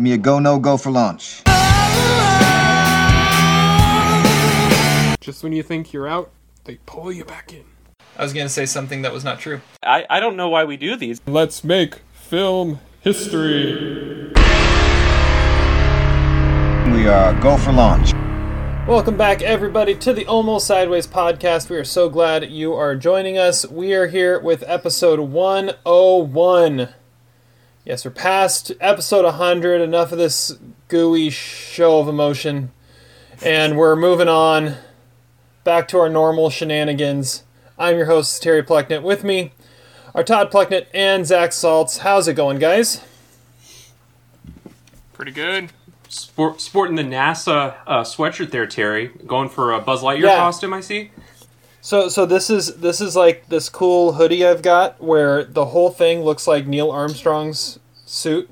Give me a go, no go for launch. Just when you think you're out, they pull you back in. I was going to say something that was not true. I don't know why we do these. Let's make film history. We are go for launch. Welcome back, everybody, to the Almost Sideways Podcast. We are so glad you are joining us. We are here with episode 101. Yes, we're past episode 100. Enough of this gooey show of emotion. And we're moving on back to our normal shenanigans. I'm your host, Terry Plecknett. With me are Todd Plecknett and Zach Saltz. How's it going, guys? Pretty good. Sporting the NASA sweatshirt there, Terry. Going for a Buzz Lightyear costume, I see. So this is like this cool hoodie I've got where the whole thing looks like Neil Armstrong's suit.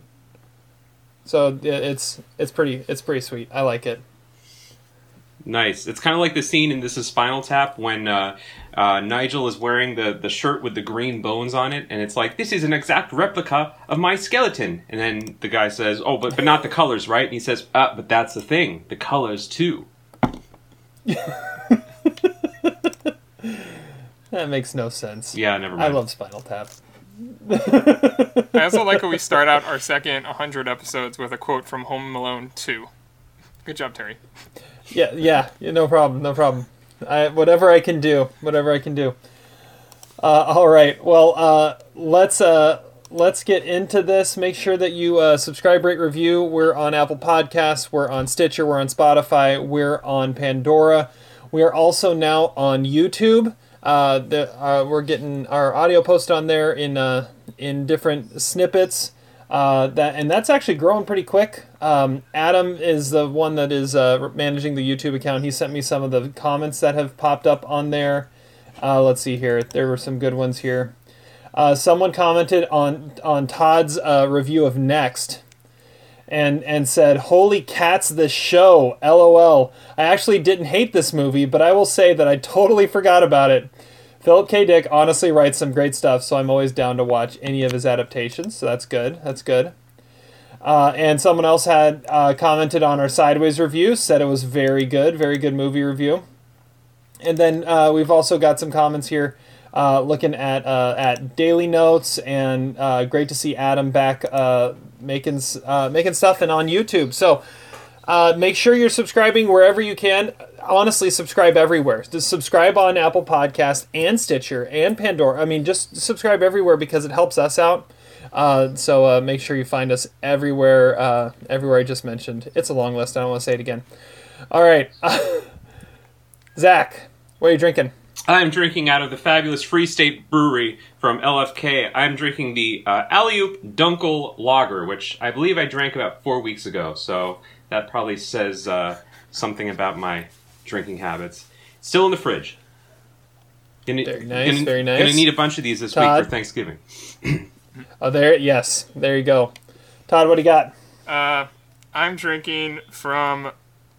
So it's pretty sweet. I like it. Nice. It's kind of like the scene in This Is Spinal Tap when Nigel is wearing the shirt with the green bones on it, and it's like, this is an exact replica of my skeleton. And then the guy says, oh, but not the colors, right? And he says, but that's the thing, the colors too. That makes no sense. Yeah, never mind. I love Spinal Tap. I also like how we start out our second 100 episodes with a quote from Home Alone 2. Good job, Terry. Yeah, no problem. Whatever I can do. All right, well, let's get into this. Make sure that you subscribe, rate, review. We're on Apple Podcasts. We're on Stitcher. We're on Spotify. We're on Pandora. We are also now on YouTube. We're getting our audio posted on there in different snippets. That's actually growing pretty quick. Adam is the one that is managing the YouTube account. He sent me some of the comments that have popped up on there. Let's see here. There were some good ones here. Someone commented on Todd's review of Next and said, "Holy cats, this show, LOL. I actually didn't hate this movie, but I will say that I totally forgot about it. Philip K. Dick honestly writes some great stuff, so I'm always down to watch any of his adaptations." So that's good. And someone else had commented on our Sideways review, said it was very good movie review. And then we've also got some comments here looking at Daily Notes, and great to see Adam back making stuff and on YouTube. So make sure you're subscribing wherever you can. Honestly, subscribe everywhere. Just subscribe on Apple Podcasts and Stitcher and Pandora. I mean, just subscribe everywhere because it helps us out. So make sure you find us everywhere. Everywhere I just mentioned. It's a long list. I don't want to say it again. All right. Zach, what are you drinking? I'm drinking out of the fabulous Free State Brewery from LFK. I'm drinking the Alleyoop Dunkel Lager, which I believe I drank about 4 weeks ago. So that probably says something about my drinking habits. Still in the fridge. Very nice. Gonna need a bunch of these this week for Thanksgiving. There you go. Todd, what do you got? I'm drinking from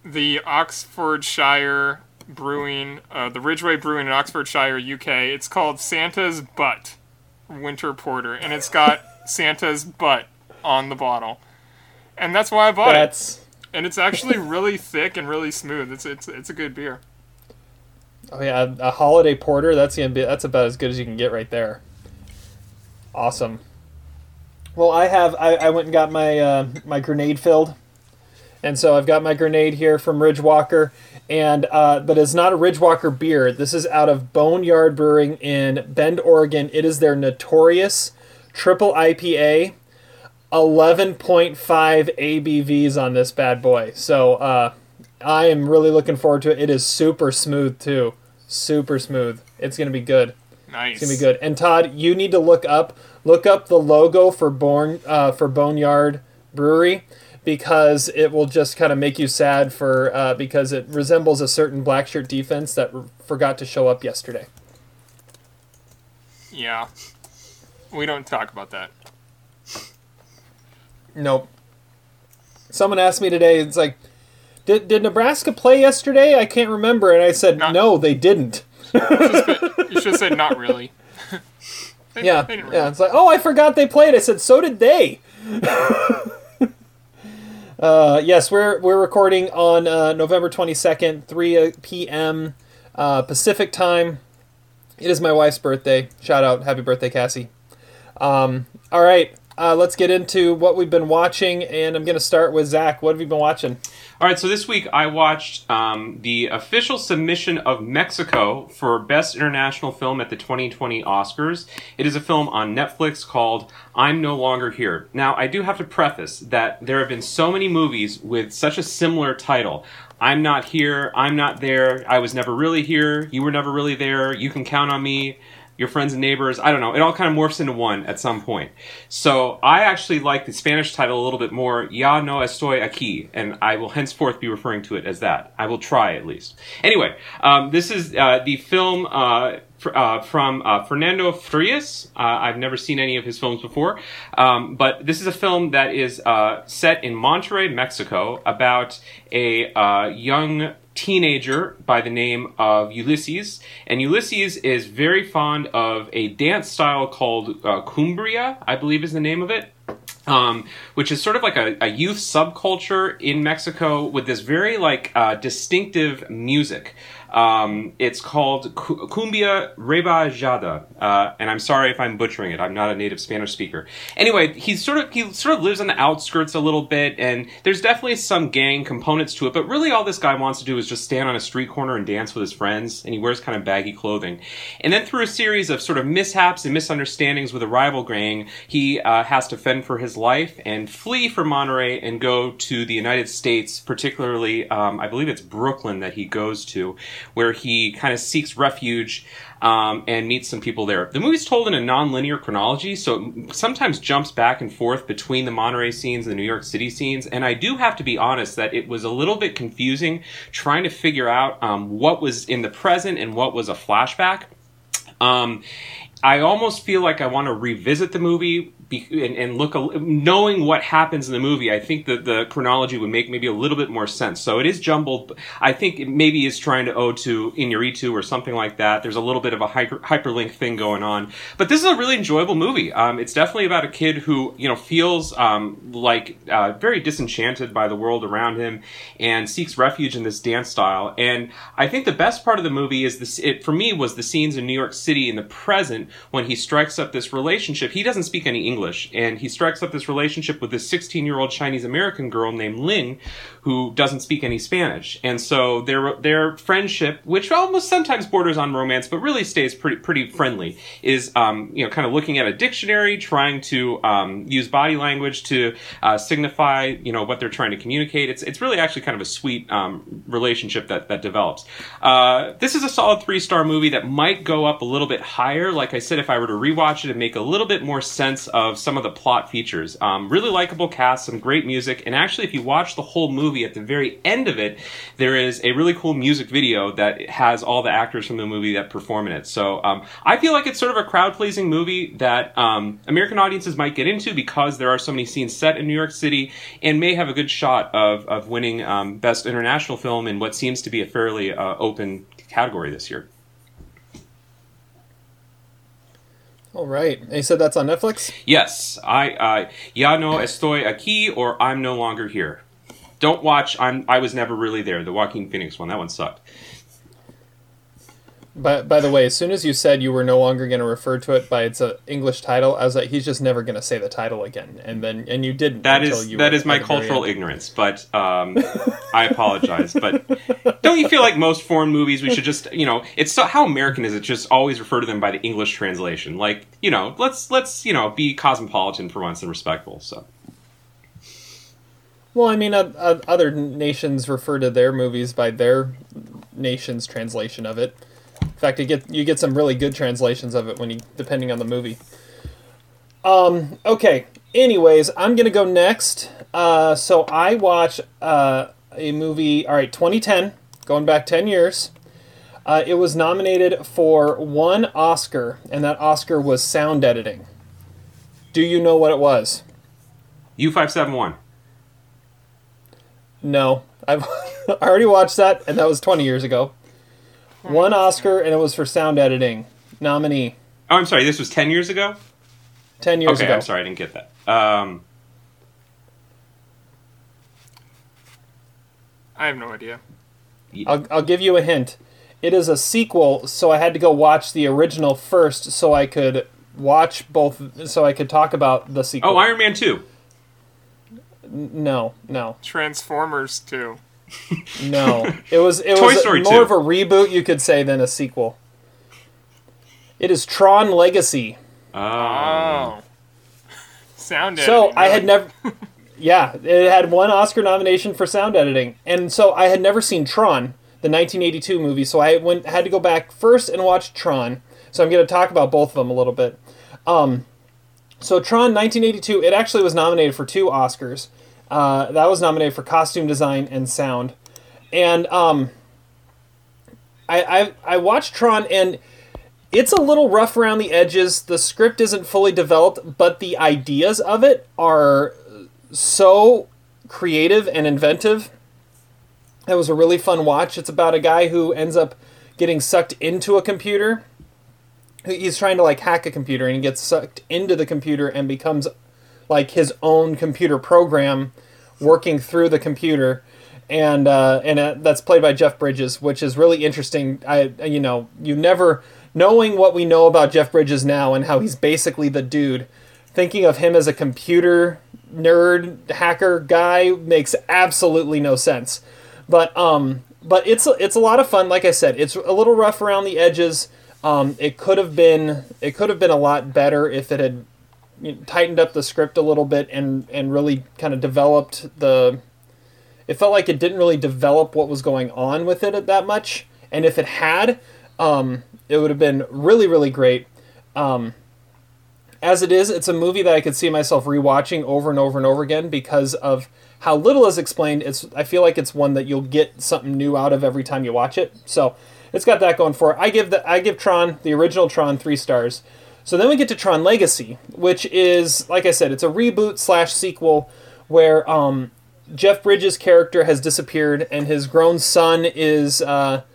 the Oxfordshire Brewing, the Ridgeway Brewing in Oxfordshire, UK. It's called Santa's Butt Winter Porter, and it's got Santa's butt on the bottle, and that's why I bought it. And it's actually really thick and really smooth. It's a good beer. Oh yeah, a holiday porter. That's about as good as you can get right there. Awesome. Well, I went and got my my grenade filled, and so I've got my grenade here from Ridge Walker, and but it's not a Ridge Walker beer. This is out of Boneyard Brewing in Bend, Oregon. It is their notorious triple IPA. 11.5 ABVs on this bad boy. So I am really looking forward to it. It is super smooth, too. Super smooth. It's going to be good. Nice. It's going to be good. And Todd, you need to look up the logo for Boneyard Brewery, because it will just kind of make you sad because it resembles a certain black shirt defense that forgot to show up yesterday. Yeah. We don't talk about that. Nope. Someone asked me today, it's like, did Nebraska play yesterday? I can't remember. And I said, no, they didn't. You should have said, not really. They didn't really. It's like, oh, I forgot they played. I said, so did they. Yes, we're recording on November 22nd, 3 p.m. Pacific time. It is my wife's birthday. Shout out. Happy birthday, Cassie. All right. Let's get into what we've been watching, and I'm going to start with Zach. What have you been watching? All right, so this week I watched the official submission of Mexico for Best International Film at the 2020 Oscars. It is a film on Netflix called I'm No Longer Here. Now, I do have to preface that there have been so many movies with such a similar title. I'm not here, I'm not there, I was never really here, you were never really there, you can count on me. Your friends and neighbors, I don't know. It all kind of morphs into one at some point. So I actually like the Spanish title a little bit more, Ya No Estoy Aquí, and I will henceforth be referring to it as that. I will try, at least. Anyway, this is the film from Fernando Frías. I've never seen any of his films before. But this is a film that is set in Monterrey, Mexico, about a young teenager by the name of Ulysses, and Ulysses is very fond of a dance style called cumbia, I believe is the name of it, which is sort of like a youth subculture in Mexico with this very like distinctive music. It's called Cumbia Rebajada, and I'm sorry if I'm butchering it. I'm not a native Spanish speaker. Anyway, he sort of lives on the outskirts a little bit, and there's definitely some gang components to it, but really all this guy wants to do is just stand on a street corner and dance with his friends, and he wears kind of baggy clothing. And then through a series of sort of mishaps and misunderstandings with a rival gang, he has to fend for his life and flee from Monterey and go to the United States, particularly, I believe it's Brooklyn that he goes to, where he kind of seeks refuge and meets some people there. The movie's told in a non-linear chronology, so it sometimes jumps back and forth between the Monterey scenes and the New York City scenes, and I do have to be honest that it was a little bit confusing trying to figure out what was in the present and what was a flashback. I almost feel like I want to revisit the movie and look, knowing what happens in the movie. I think that the chronology would make maybe a little bit more sense. So it is jumbled. I think it maybe is trying to owe to Iñárritu or something like that. There's a little bit of a hyperlink thing going on. But this is a really enjoyable movie. It's definitely about a kid who, you know, feels very disenchanted by the world around him and seeks refuge in this dance style. And I think the best part of the movie is for me was the scenes in New York City in the present when he strikes up this relationship. He doesn't speak any English, and he strikes up this relationship with this 16-year-old Chinese-American girl named Lynn, who doesn't speak any Spanish. And so their friendship, which almost sometimes borders on romance, but really stays pretty friendly, is kind of looking at a dictionary, trying to use body language to signify what they're trying to communicate. It's really actually kind of a sweet relationship that develops. This is a solid 3-star movie that might go up a little bit higher. Like I said, if I were to rewatch it and make a little bit more sense of some of the plot features. Really likable cast, some great music, and actually if you watch the whole movie, at the very end of it, there is a really cool music video that has all the actors from the movie that perform in it. So I feel like it's sort of a crowd-pleasing movie that American audiences might get into because there are so many scenes set in New York City and may have a good shot of winning Best International Film in what seems to be a fairly open category this year. All right. And you said that's on Netflix? Yes. Ya No Estoy Aquí, or I'm No Longer Here. Don't watch I Was Never Really There, the Joaquin Phoenix one. That one sucked. By the way, as soon as you said you were no longer going to refer to it by its English title, I was like, he's just never going to say the title again. And you didn't. That is my cultural ignorance, but I apologize. But don't you feel like most foreign movies, we should just, it's so, how American is it just always refer to them by the English translation? Like, let's be cosmopolitan for once and respectful, so. Well, I mean, other nations refer to their movies by their nation's translation of it. In fact, you get some really good translations of it depending on the movie. Okay. Anyways, I'm gonna go next. So I watch a movie. All right, 2010, going back 10 years. It was nominated for one Oscar, and that Oscar was sound editing. Do you know what it was? U571. No, I've I already watched that, and that was 20 years ago. One Oscar, and it was for sound editing. Nominee. Oh, I'm sorry. This was 10 years ago? 10 years ago. Okay, I'm sorry. I didn't get that. I have no idea. I'll give you a hint. It is a sequel, so I had to go watch the original first so I could watch both, so I could talk about the sequel. Oh, Iron Man 2. No. Transformers 2. No. It was more 2. Of a reboot, you could say, than a sequel. It is Tron Legacy. Oh. Sound editing. So I had never... Yeah, it had one Oscar nomination for sound editing. And so I had never seen Tron, the 1982 movie, so I had to go back first and watch Tron. So I'm going to talk about both of them a little bit. So Tron 1982, it actually was nominated for 2 Oscars. That was nominated for costume design and sound. And I watched Tron, and it's a little rough around the edges. The script isn't fully developed, but the ideas of it are... so creative and inventive. That was a really fun watch. It's about a guy who ends up getting sucked into a computer. He's trying to like hack a computer, and he gets sucked into the computer and becomes like his own computer program working through the computer. And that's played by Jeff Bridges, which is really interesting. Knowing what we know about Jeff Bridges now and how he's basically the dude, thinking of him as a computer nerd hacker guy makes absolutely no sense, but it's a lot of fun. Like I said, it's a little rough around the edges. It could have been a lot better if it had tightened up the script a little bit and really kind of developed the. It felt like it didn't really develop what was going on with it that much, and if it had, it would have been really, really great. As it is, it's a movie that I could see myself rewatching over and over and over again because of how little is explained. I feel like it's one that you'll get something new out of every time you watch it. So it's got that going for it. I give Tron, the original Tron, 3 stars. So then we get to Tron Legacy, which is, like I said, it's a reboot/sequel where Jeff Bridges' character has disappeared and his grown son is the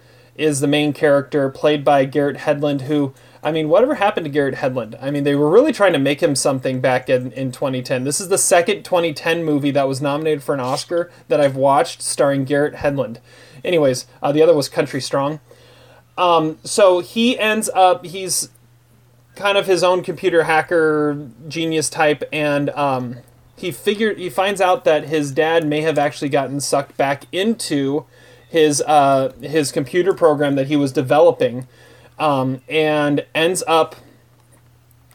main character, played by Garrett Hedlund, who... I mean, whatever happened to Garrett Hedlund? I mean, they were really trying to make him something back in 2010. This is the second 2010 movie that was nominated for an Oscar that I've watched starring Garrett Hedlund. Anyways, the other was Country Strong. So he ends up, he's kind of his own computer hacker genius type, and he finds out that his dad may have actually gotten sucked back into his computer program that he was developing. And ends up,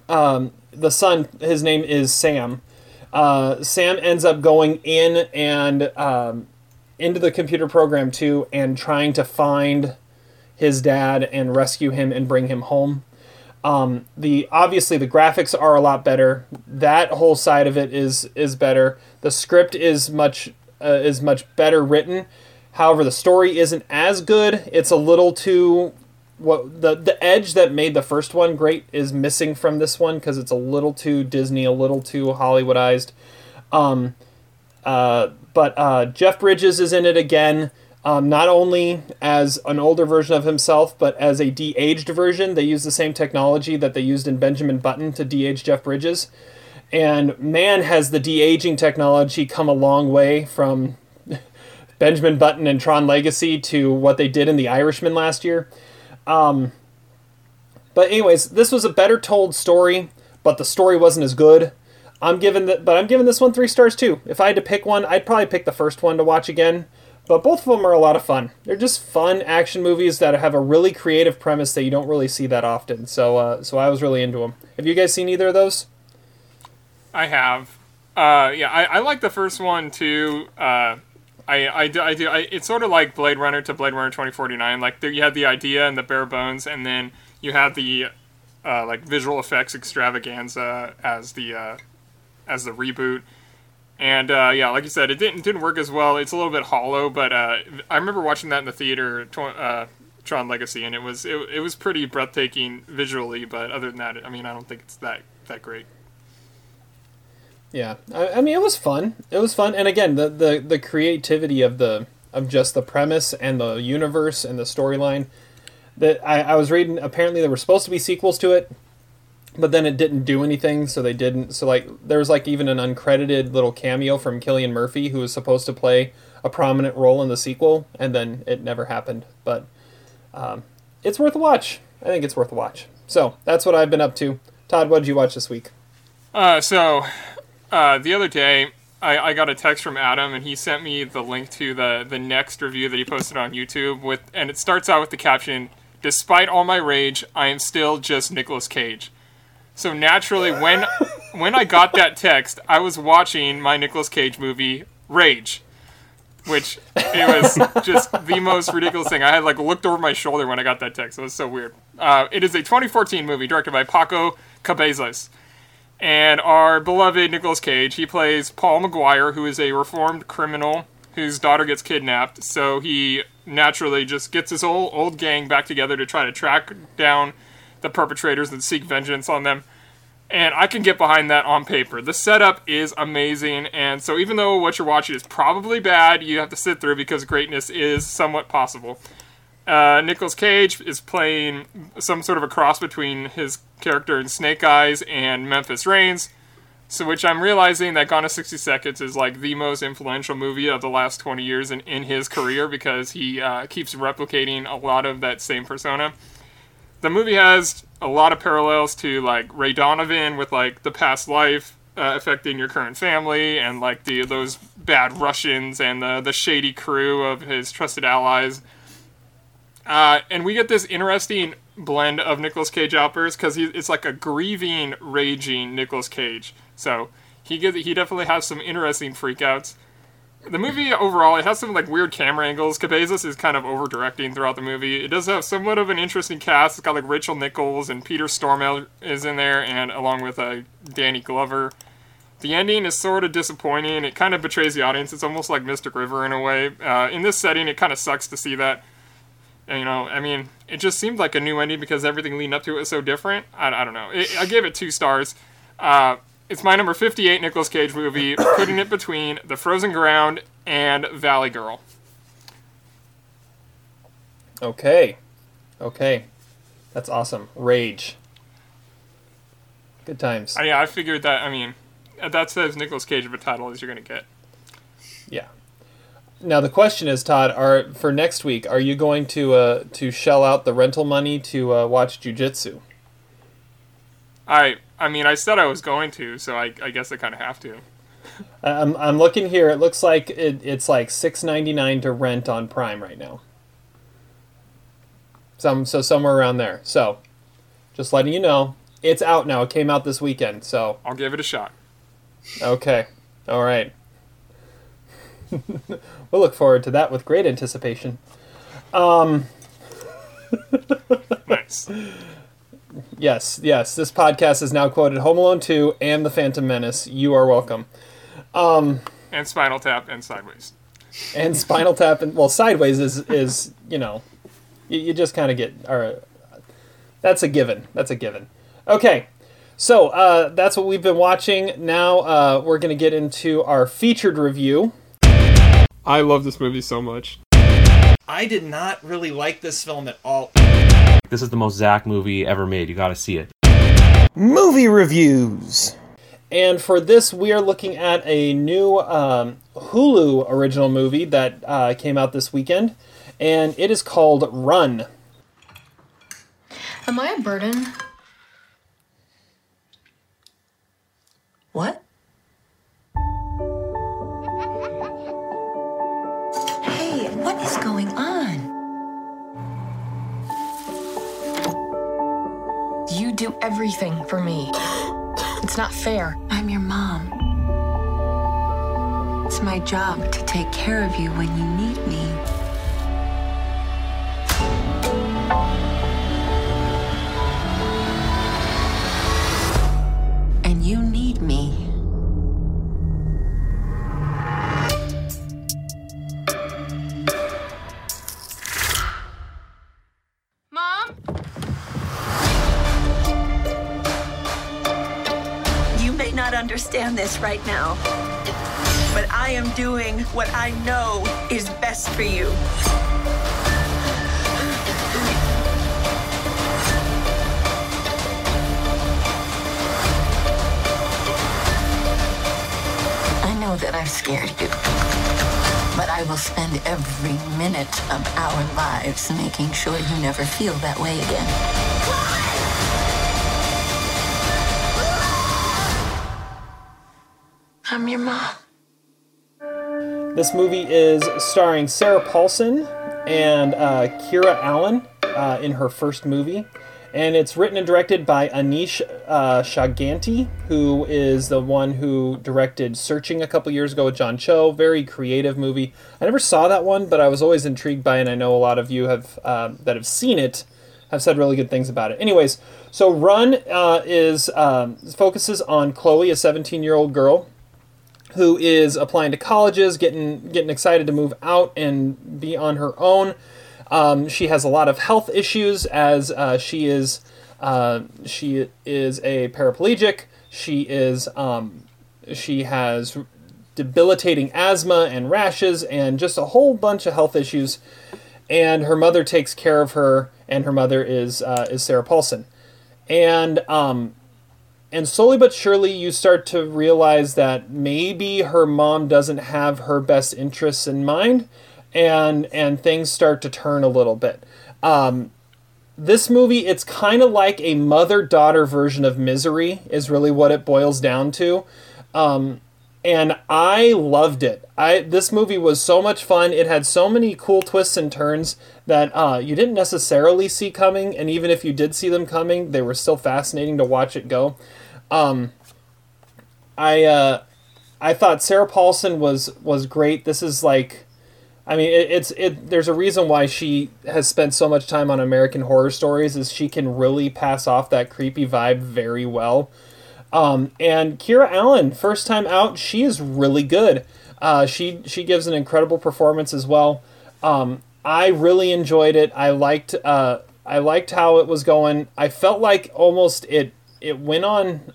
the son, his name is Sam. Sam ends up going in and, into the computer program too, and trying to find his dad and rescue him and bring him home. Obviously the graphics are a lot better. That whole side of it is better. The script is much better written. However, the story isn't as good. It's a little too... What the edge that made the first one great is missing from this one because it's a little too Disney, a little too Hollywoodized. But Jeff Bridges is in it again, not only as an older version of himself, but as a de-aged version. They use the same technology that they used in Benjamin Button to de-age Jeff Bridges. And man, has the de-aging technology come a long way from Benjamin Button and Tron Legacy to what they did in The Irishman last year. But anyways, this was a better told story, but the story wasn't as good. I'm giving this one 3 stars too. If I had to pick one, I'd probably pick the first one to watch again, but both of them are a lot of fun. They're just fun action movies that have a really creative premise that you don't really see that often. So I was really into them. Have you guys seen either of those? I have. I like the first one too. I do, it's sort of like Blade Runner to Blade Runner 2049. Like, you have the idea and the bare bones, and then you have the like visual effects extravaganza as the reboot. And like you said, it didn't work as well. It's a little bit hollow, but I remember watching that in the theater, Tron Legacy, and it was pretty breathtaking visually. But other than that, I mean, I don't think it's that great. Yeah, I mean, it was fun. And again, the creativity of just the premise and the universe and the storyline. That I was reading, apparently there were supposed to be sequels to it. But then it didn't do anything, so they didn't. So, like, there was, like, even an uncredited little cameo from Cillian Murphy, who was supposed to play a prominent role in the sequel, and then it never happened. But it's worth a watch. I think it's worth a watch. So, that's what I've been up to. Todd, what did you watch this week? The other day, I got a text from Adam, and he sent me the link to the next review that he posted on YouTube, and it starts out with the caption, "Despite all my rage, I am still just Nicolas Cage." So naturally, when I got that text, I was watching my Nicolas Cage movie, Rage, which it was just the most ridiculous thing. I had like looked over my shoulder when I got that text. It was so weird. It is a 2014 movie directed by Paco Cabezas. And our beloved Nicolas Cage, he plays Paul McGuire, who is a reformed criminal whose daughter gets kidnapped. So he naturally just gets his whole old gang back together to try to track down the perpetrators and seek vengeance on them. And I can get behind that on paper. The setup is amazing, and so even though what you're watching is probably bad, you have to sit through because greatness is somewhat possible. Nicolas Cage is playing some sort of a cross between his character in Snake Eyes and Memphis Reigns, so which I'm realizing that Gone in 60 Seconds is like the most influential movie of the last 20 years in his career, because he keeps replicating a lot of that same persona. The movie has a lot of parallels to, like, Ray Donovan with, like, the past life affecting your current family and, like, those bad Russians and the shady crew of his trusted allies. And we get this interesting blend of Nicolas Cage outbursts because it's like a grieving, raging Nicolas Cage. So he definitely has some interesting freakouts. The movie overall, it has some like weird camera angles. Cabezas is kind of over-directing throughout the movie. It does have somewhat of an interesting cast. It's got like Rachel Nichols and Peter Stormare is in there, and along with Danny Glover. The ending is sort of disappointing. It kind of betrays the audience. It's almost like Mystic River in a way. In this setting, it kind of sucks to see that. You know, I mean, it just seemed like a new ending because everything leading up to it was so different. I don't know. I gave it 2 stars. It's my number 58 Nicolas Cage movie, putting it between The Frozen Ground and Valley Girl. Okay. That's awesome. Rage. Good times. I figured that, that's as Nicolas Cage of a title as you're going to get. Yeah. Now the question is, Todd, for next week, are you going to shell out the rental money to watch Jiu-Jitsu? I said I was going to, so I guess I kind of have to. I'm looking here. It looks like it's like $6.99 to rent on Prime right now. So somewhere around there. So, just letting you know, it's out now. It came out this weekend, so I'll give it a shot. Okay. All right. We'll look forward to that with great anticipation. Nice. Yes. This podcast is now quoted Home Alone 2 and The Phantom Menace. You are welcome. And Spinal Tap and Sideways. And Spinal Tap and Sideways is you just kind of get. That's a given. Okay, so that's what we've been watching. Now we're gonna get into our featured review. I love this movie so much. I did not really like this film at all. This is the most Zach movie ever made. You gotta see it. Movie reviews. And for this, we are looking at a new Hulu original movie that came out this weekend. And it is called Run. Am I a burden? What? Hey, what is going on? You do everything for me. It's not fair. I'm your mom. It's my job to take care of you when you need me. And you need me. Understand this right now, but I am doing what I know is best for you. know that I've scared you, but I will spend every minute of our lives making sure you never feel that way again. I'm your mom. This movie is starring Sarah Paulson and Keira Allen in her first movie. And it's written and directed by Anish Chaganty, who is the one who directed Searching a couple years ago with John Cho. Very creative movie. I never saw that one, but I was always intrigued by it, and I know a lot of you have that have seen it have said really good things about it. Anyways, so Run focuses on Chloe, a 17-year-old girl, who is applying to colleges, getting excited to move out and be on her own. She has a lot of health issues as she is a paraplegic. She has debilitating asthma and rashes and just a whole bunch of health issues. And her mother takes care of her, and her mother is Sarah Paulson. And slowly but surely, you start to realize that maybe her mom doesn't have her best interests in mind. And things start to turn a little bit. This movie, it's kind of like a mother-daughter version of Misery, is really what it boils down to. And I loved it. This movie was so much fun. It had so many cool twists and turns that you didn't necessarily see coming, and even if you did see them coming, they were still fascinating to watch it go. I thought Sarah Paulson was great. This is like... I mean, there's a reason why she has spent so much time on American Horror Stories, is she can really pass off that creepy vibe very well. And Keira Allen, first time out, she is really good. She gives an incredible performance as well. I really enjoyed it. I liked how it was going. I felt like almost it went on.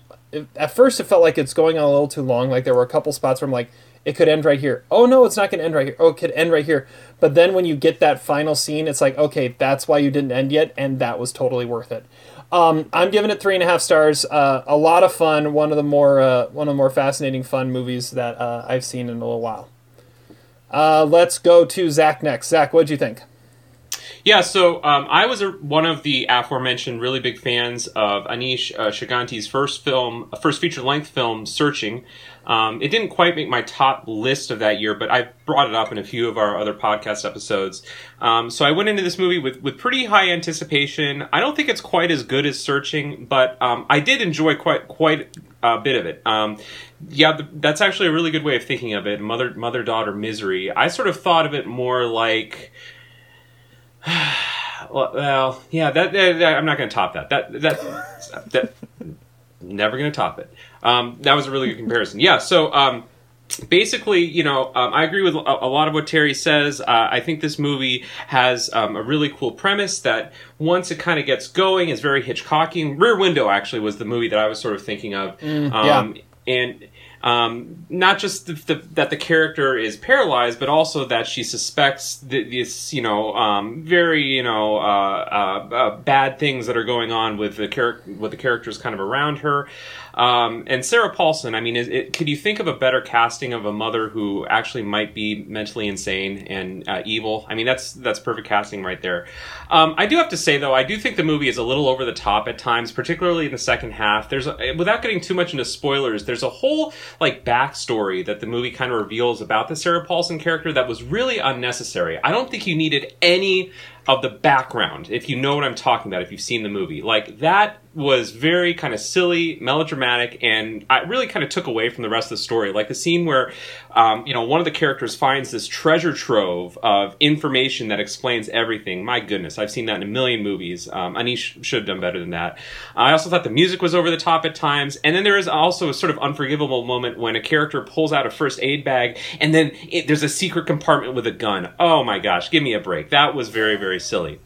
At first, it felt like it's going on a little too long. Like there were a couple spots where I'm like, it could end right here. Oh, no, it's not going to end right here. Oh, it could end right here. But then when you get that final scene, it's like, okay, that's why you didn't end yet, and that was totally worth it. I'm giving it 3.5 stars. A lot of fun. One of the more fascinating fun movies that I've seen in a little while. Let's go to Zach next. Zach, what'd you think? Yeah, so I was one of the aforementioned really big fans of Anish Chaganty's first feature-length film, Searching. It didn't quite make my top list of that year, but I brought it up in a few of our other podcast episodes. So I went into this movie with pretty high anticipation. I don't think it's quite as good as Searching, but I did enjoy quite a bit of it. That's actually a really good way of thinking of it, mother-daughter Misery. I sort of thought of it more like... Well, yeah, that I'm not going to top that. That never going to top it. That was a really good comparison. Yeah, so basically, I agree with a lot of what Terry says. I think this movie has a really cool premise that once it kind of gets going is very Hitchcockian. Rear Window actually was the movie that I was sort of thinking of. And not just that the character is paralyzed, but also that she suspects this, bad things that are going on with the characters kind of around her. And Sarah Paulson, I mean, could you think of a better casting of a mother who actually might be mentally insane and evil? I mean, that's perfect casting right there. I do have to say, though, I do think the movie is a little over the top at times, particularly in the second half. Without getting too much into spoilers, there's a whole backstory that the movie kind of reveals about the Sarah Paulson character that was really unnecessary. I don't think you needed any of the background, if you know what I'm talking about, if you've seen the movie. That was very kind of silly, melodramatic, and I really kind of took away from the rest of the story. The scene where, one of the characters finds this treasure trove of information that explains everything. My goodness, I've seen that in a million movies. Anish should have done better than that. I also thought the music was over the top at times, and then there is also a sort of unforgivable moment when a character pulls out a first aid bag, and then there's a secret compartment with a gun. Oh my gosh, give me a break. That was very, very silly.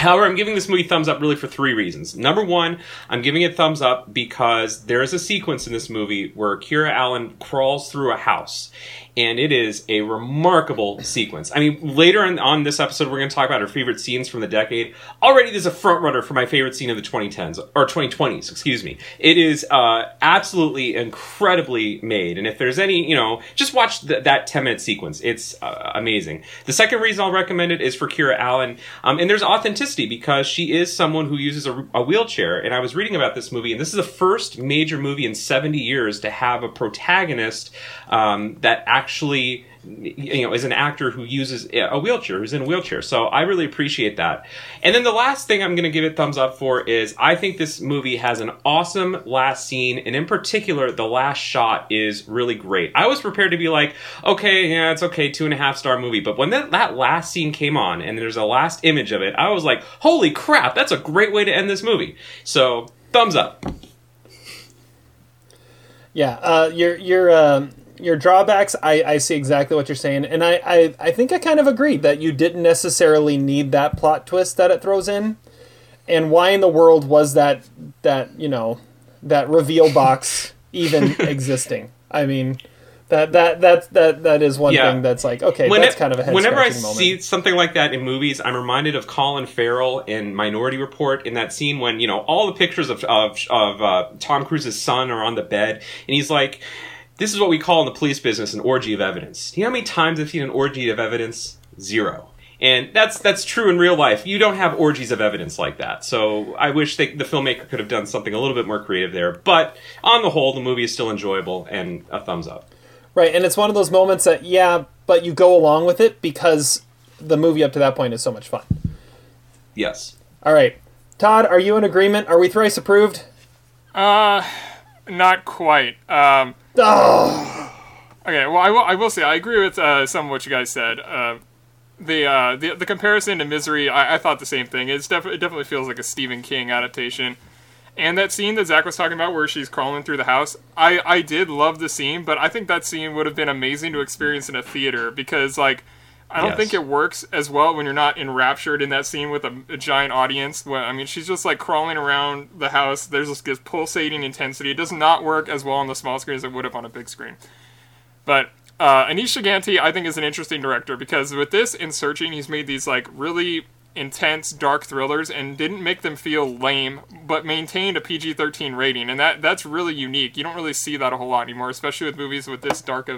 However, I'm giving this movie thumbs up really for three reasons. Number one, I'm giving it thumbs up because there is a sequence in this movie where Keira Allen crawls through a house. And it is a remarkable sequence. I mean, later on this episode, we're going to talk about our favorite scenes from the decade. Already there's a front runner for my favorite scene of the 2020s, excuse me. It is absolutely incredibly made. And if there's any, just watch that 10-minute sequence. It's amazing. The second reason I'll recommend it is for Keira Allen. And there's authenticity because she is someone who uses a wheelchair. And I was reading about this movie, and this is the first major movie in 70 years to have a protagonist that actually, is an actor who uses a wheelchair, who's in a wheelchair. So I really appreciate that. And then the last thing I'm going to give it thumbs up for is I think this movie has an awesome last scene. And in particular, the last shot is really great. I was prepared to be like, it's okay, 2.5-star movie. But when that last scene came on and there's a last image of it, I was like, holy crap, that's a great way to end this movie. So thumbs up. Yeah, your drawbacks, I see exactly what you're saying. And I think I kind of agree that you didn't necessarily need that plot twist that it throws in. And why in the world was that reveal box even existing? I mean, that is one thing that's like, okay, that's kind of a head-scratching moment. Whenever I see something like that in movies, I'm reminded of Colin Farrell in Minority Report in that scene when, all the pictures of Tom Cruise's son are on the bed. And he's like, this is what we call in the police business an orgy of evidence. Do you know how many times I've seen an orgy of evidence? Zero. And that's true in real life. You don't have orgies of evidence like that. So I wish the filmmaker could have done something a little bit more creative there. But on the whole, the movie is still enjoyable and a thumbs up. Right, and it's one of those moments that, but you go along with it because the movie up to that point is so much fun. Yes. All right. Todd, are you in agreement? Are we thrice approved? Not quite. Okay, well, I will say I agree with some of what you guys said. The comparison to Misery, I thought the same thing. It definitely feels like a Stephen King adaptation. And that scene that Zach was talking about where she's crawling through the house, I did love the scene, but I think that scene would have been amazing to experience in a theater because, I don't think it works as well when you're not enraptured in that scene with a giant audience. I mean, she's just, crawling around the house. There's this pulsating intensity. It does not work as well on the small screen as it would have on a big screen. But Anish Chaganty, I think, is an interesting director because with this and Searching, he's made these, really intense, dark thrillers and didn't make them feel lame, but maintained a PG-13 rating. And that's really unique. You don't really see that a whole lot anymore, especially with movies with this dark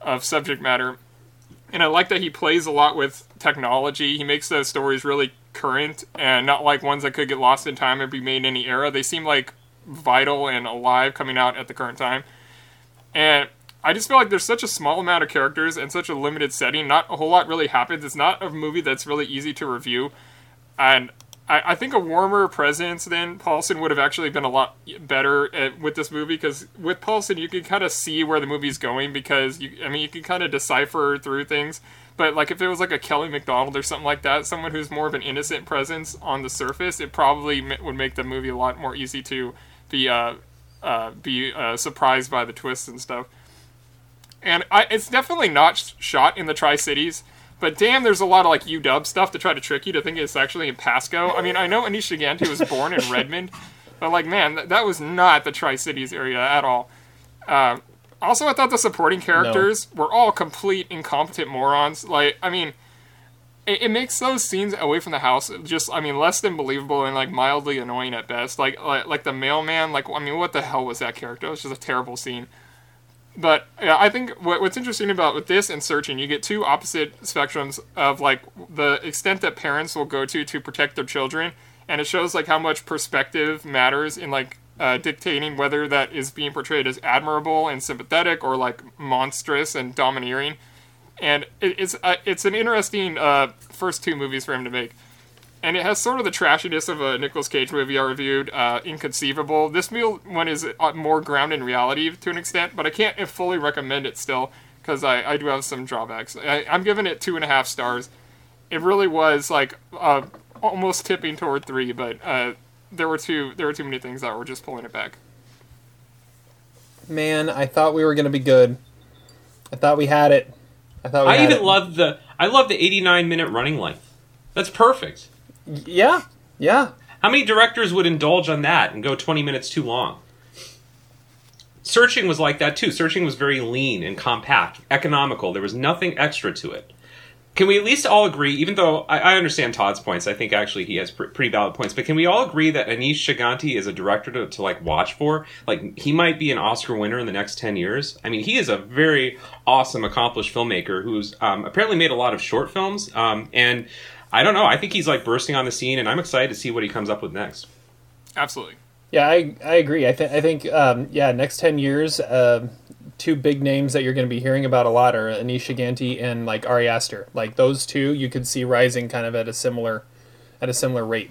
of subject matter. And I like that he plays a lot with technology. He makes those stories really current and not like ones that could get lost in time or be made in any era. They seem vital and alive coming out at the current time. And I just feel like there's such a small amount of characters and such a limited setting. Not a whole lot really happens. It's not a movie that's really easy to review. And I think a warmer presence than Paulson would have actually been a lot better with this movie, because with Paulson, you can kind of see where the movie's going, because, you can kind of decipher through things. But, if it was a Kelly MacDonald or something like that, someone who's more of an innocent presence on the surface, it probably would make the movie a lot more easy to be surprised by the twists and stuff. And it's definitely not shot in the Tri-Cities, but damn, there's a lot of UW stuff to try to trick you to think it's actually in Pasco. I mean, I know Anish Chaganty was born in Redmond, but that was not the Tri-Cities area at all. Also, I thought the supporting characters were all complete incompetent morons. It makes those scenes away from the house just, less than believable and, mildly annoying at best. Like the mailman, what the hell was that character? It was just a terrible scene. But I think what's interesting about with this and Searching, you get two opposite spectrums of the extent that parents will go to protect their children, and it shows how much perspective matters in dictating whether that is being portrayed as admirable and sympathetic or monstrous and domineering. And it's an interesting first two movies for him to make. And it has sort of the trashiness of a Nicolas Cage movie I reviewed, Inconceivable. This one is more grounded in reality to an extent, but I can't fully recommend it still, because I do have some drawbacks. I'm giving it 2.5 stars. It really was almost tipping toward 3, but there were too many things that were just pulling it back. Man, I thought we were going to be good. I thought we had it. I thought we had it. I love the 89-minute running length. That's perfect. Yeah, yeah. How many directors would indulge on that and go 20 minutes too long? Searching was like that, too. Searching was very lean and compact, economical. There was nothing extra to it. Can we at least all agree, even though I understand Todd's points, I think actually he has pretty valid points, but can we all agree that Anish Chaganty is a director to like watch for? Like, he might be an Oscar winner in the next 10 years. I mean, he is a very awesome, accomplished filmmaker who's apparently made a lot of short films. And I don't know, I think he's like bursting on the scene, and I'm excited to see what he comes up with next. Absolutely. Yeah, I agree. I think next 10 years, two big names that you're going to be hearing about a lot are Anish Chaganty and like Ari Aster. Like those two, you could see rising kind of at a similar rate.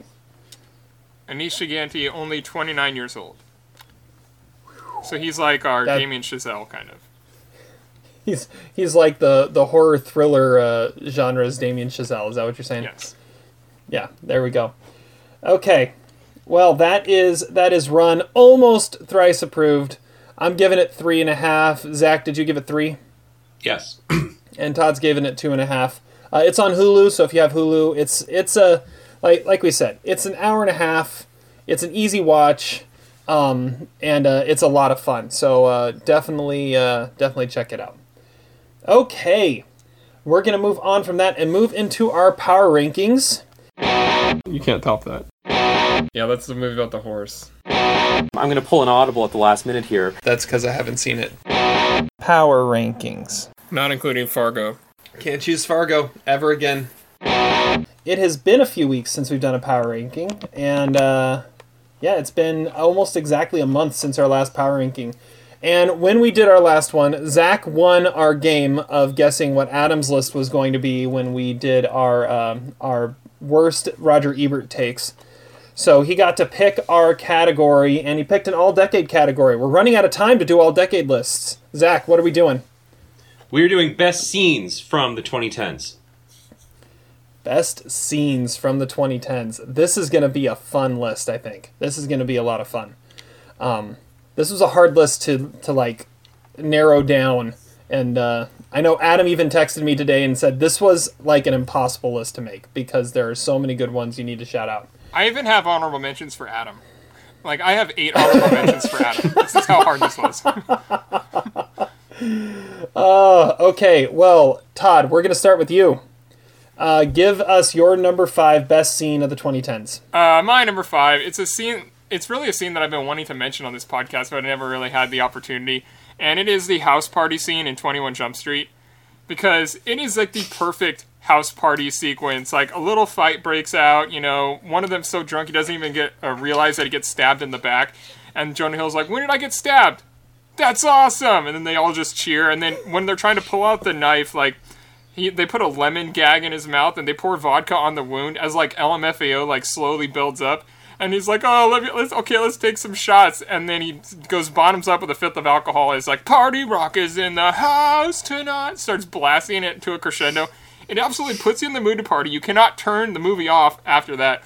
Anish Chaganty, only 29 years old, so he's like our Damien Chazelle kind of. He's like the horror thriller genre's Damien Chazelle. Is that what you're saying? Yes. Yeah. There we go. Okay. Well, that is Run, almost thrice approved. I'm giving it 3.5. Zach, did you give it 3? Yes. And Todd's giving it 2.5. It's on Hulu, so if you have Hulu, it's we said, it's an hour and a half. It's an easy watch, and it's a lot of fun. So definitely check it out. Okay, we're gonna move on from that and move into our power rankings. You can't top that. Yeah, that's the movie about the horse. I'm going to pull an audible at the last minute here. That's because I haven't seen it. Power rankings. Not including Fargo. Can't choose Fargo ever again. It has been a few weeks since we've done a power ranking. And it's been almost exactly a month since our last power ranking. And when we did our last one, Zach won our game of guessing what Adam's list was going to be when we did our worst Roger Ebert takes. So he got to pick our category, and he picked an all-decade category. We're running out of time to do all-decade lists. Zach, what are we doing? We're doing best scenes from the 2010s. Best scenes from the 2010s. This is going to be a fun list, I think. This is going to be a lot of fun. This was a hard list to like narrow down, and I know Adam even texted me today and said this was like an impossible list to make because there are so many good ones you need to shout out. I even have honorable mentions for Adam. Like, I have 8 honorable mentions for Adam. This is how hard this was. Okay, well, Todd, we're going to start with you. Give us your number 5 best scene of the 2010s. My number 5, it's a scene. It's really a scene that I've been wanting to mention on this podcast, but I never really had the opportunity. And it is the house party scene in 21 Jump Street. Because it is, like, the perfect house party sequence. Like, a little fight breaks out, you know, one of them's so drunk he doesn't even realize that he gets stabbed in the back, and Jonah Hill's like, when did I get stabbed? That's awesome! And then they all just cheer, and then when they're trying to pull out the knife, like, they put a lemon gag in his mouth, and they pour vodka on the wound as, like, LMFAO, like, slowly builds up, and he's like, oh, let's take some shots, and then he goes bottoms up with a fifth of alcohol, and he's like, party rock is in the house tonight! Starts blasting it to a crescendo. It absolutely puts you in the mood to party. You cannot turn the movie off after that.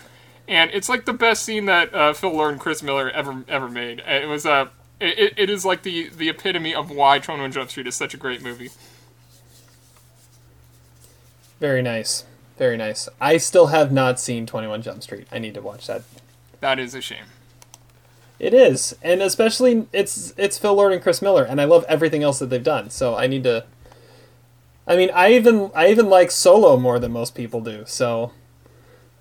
And it's like the best scene that Phil Lord and Chris Miller ever made. It was it is like the epitome of why 21 Jump Street is such a great movie. Very nice. Very nice. I still have not seen 21 Jump Street. I need to watch that. That is a shame. It is. And especially it's Phil Lord and Chris Miller, and I love everything else that they've done. So I need to... I mean, I even like Solo more than most people do, so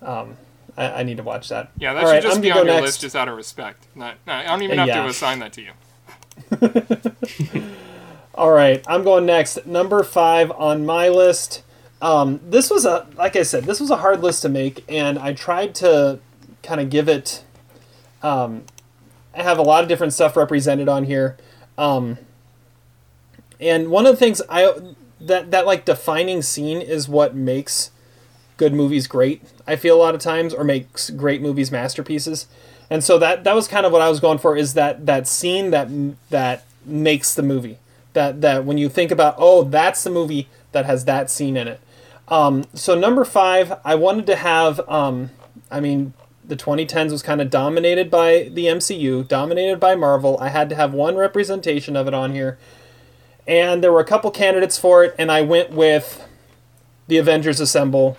I need to watch that. Yeah, that all should right, just I'm be on your next. List just out of respect. I don't even have to assign that to you. All right, I'm going next. Number 5 on my list. This was a hard list to make, and I tried to kind of give it... I have a lot of different stuff represented on here. And one of the things that like defining scene is what makes good movies great, I feel, a lot of times, or makes great movies masterpieces. And so that was kind of what I was going for, is that scene that makes the movie, that when you think about, oh, that's the movie that has that scene in it. So number 5, I wanted to have, the 2010s was kind of dominated by the MCU, dominated by Marvel. I had to have one representation of it on here. And there were a couple candidates for it, and I went with The Avengers Assemble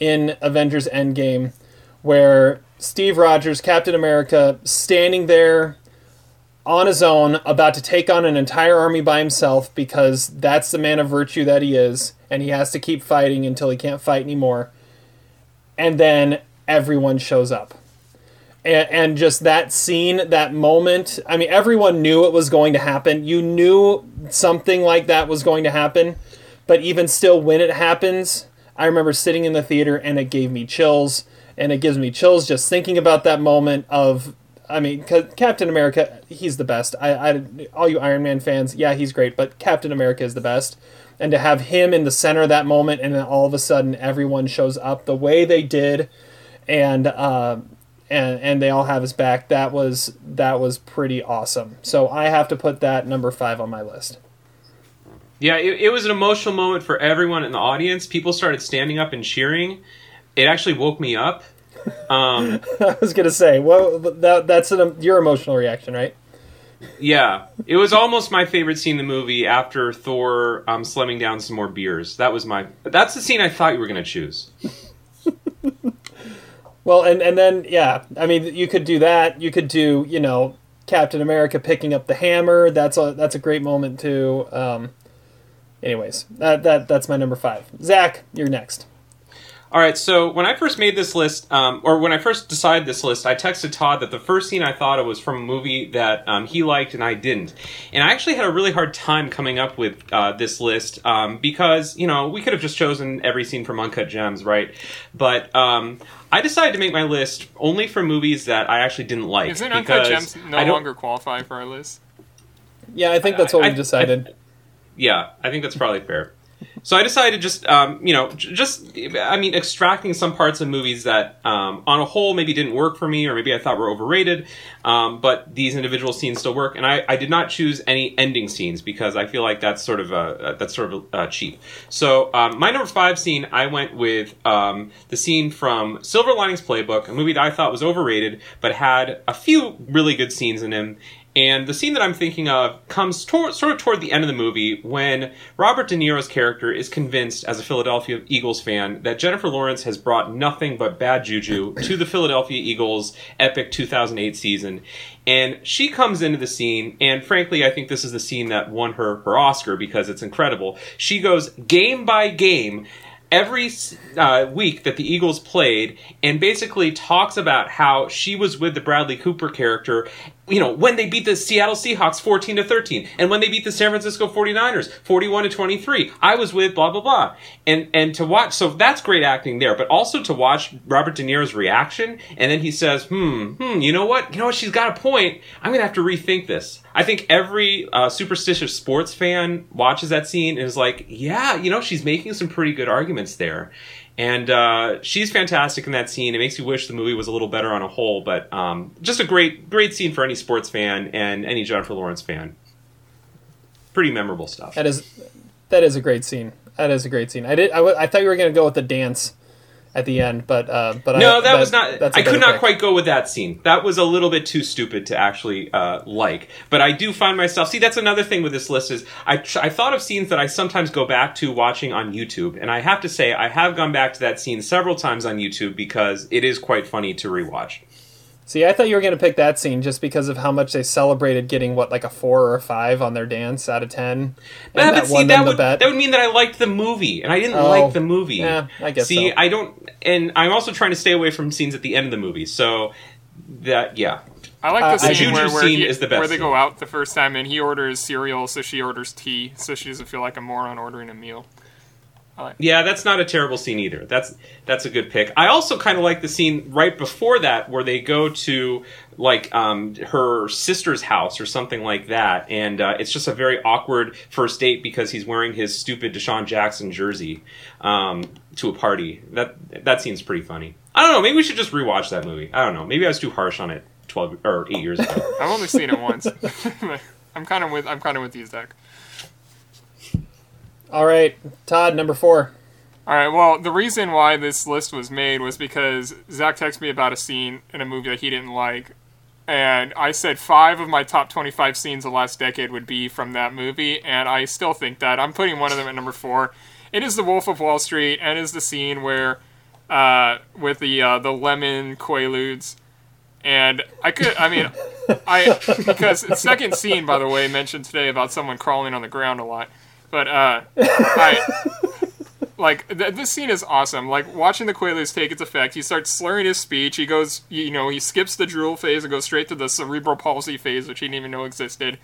in Avengers Endgame, where Steve Rogers, Captain America, standing there on his own, about to take on an entire army by himself, because that's the man of virtue that he is, and he has to keep fighting until he can't fight anymore. And then everyone shows up. And just that scene, that moment, I mean, everyone knew it was going to happen. You knew something like that was going to happen. But even still, when it happens, I remember sitting in the theater and it gave me chills. And it gives me chills just thinking about that moment of, I mean, Captain America, he's the best. All you Iron Man fans, yeah, he's great, but Captain America is the best. And to have him in the center of that moment, and then all of a sudden everyone shows up the way they did, and they all have his back, that was pretty awesome. So I have to put that number 5 on my list. Yeah, it was an emotional moment for everyone in the audience. People started standing up and cheering. It actually woke me up. I was gonna say, well, that's your emotional reaction, right? Yeah, it was almost my favorite scene in the movie after Thor slamming down some more beers. That's the scene I thought you were gonna choose. Well, and then yeah, I mean, you could do that. You could do, you know, Captain America picking up the hammer. That's a great moment too. Anyways, that's my number 5. Zach, you're next. All right, so when I first made this list, or when I first decided this list, I texted Todd that the first scene I thought of was from a movie that he liked and I didn't. And I actually had a really hard time coming up with this list because, you know, we could have just chosen every scene from Uncut Gems, right? But I decided to make my list only for movies that I actually didn't like. Isn't Uncut Gems no longer qualify for our list? Yeah, I think that's what we decided. I think that's probably fair. So I decided just, extracting some parts of movies that, on a whole, maybe didn't work for me, or maybe I thought were overrated, but these individual scenes still work. And I did not choose any ending scenes because I feel like that's sort of cheap. So my number 5 scene, I went with the scene from Silver Linings Playbook, a movie that I thought was overrated, but had a few really good scenes in him. And the scene that I'm thinking of comes sort of toward the end of the movie when Robert De Niro's character is convinced as a Philadelphia Eagles fan that Jennifer Lawrence has brought nothing but bad juju to the Philadelphia Eagles' epic 2008 season. And she comes into the scene, and frankly, I think this is the scene that won her Oscar because it's incredible. She goes game by game every week that the Eagles played, and basically talks about how she was with the Bradley Cooper character, you know, when they beat the Seattle Seahawks 14-13, and when they beat the San Francisco 49ers 41-23, I was with blah, blah, blah. And to watch, so that's great acting there, but also to watch Robert De Niro's reaction, and then he says, you know what, she's got a point, I'm going to have to rethink this. I think every superstitious sports fan watches that scene and is like, yeah, you know, she's making some pretty good arguments there. And she's fantastic in that scene. It makes you wish the movie was a little better on a whole, but just a great, great scene for any sports fan and any Jennifer Lawrence fan. Pretty memorable stuff. That is a great scene. I thought you were going to go with the dance at the end, but no, I could not quite go with that scene. That was a little bit too stupid to actually like. But I do find myself, see, that's another thing with this list is I thought of scenes that I sometimes go back to watching on YouTube, and I have to say I have gone back to that scene several times on YouTube because it is quite funny to rewatch. See, I thought you were going to pick that scene just because of how much they celebrated getting, what, like a 4 or a 5 on their dance out of 10? That would mean that I liked the movie, and I didn't like the movie. Yeah, I guess so. See, I don't... And I'm also trying to stay away from scenes at the end of the movie, so that, yeah. I like the scene where they go out the first time, and he orders cereal, so she orders tea, so she doesn't feel like a moron ordering a meal. Yeah, that's not a terrible scene either. That's a good pick. I also kind of like the scene right before that where they go to like her sister's house or something like that, and it's just a very awkward first date because he's wearing his stupid Deshaun Jackson jersey to a party. That scene's pretty funny. I don't know. Maybe we should just rewatch that movie. I don't know. Maybe I was too harsh on it 12 or 8 years ago. I've only seen it once. I'm kind of with you, Zach. All right, Todd, number 4. All right, well, the reason why this list was made was because Zach texted me about a scene in a movie that he didn't like, and I said 5 of my top 25 scenes of the last decade would be from that movie, and I still think that. I'm putting one of them at number 4. It is The Wolf of Wall Street, and is the scene where with the lemon Quaaludes. And because the second scene, by the way, mentioned today about someone crawling on the ground a lot. But this scene is awesome. Like, watching the Quaaludes take its effect, he starts slurring his speech. He goes, he skips the drool phase and goes straight to the cerebral palsy phase, which he didn't even know existed.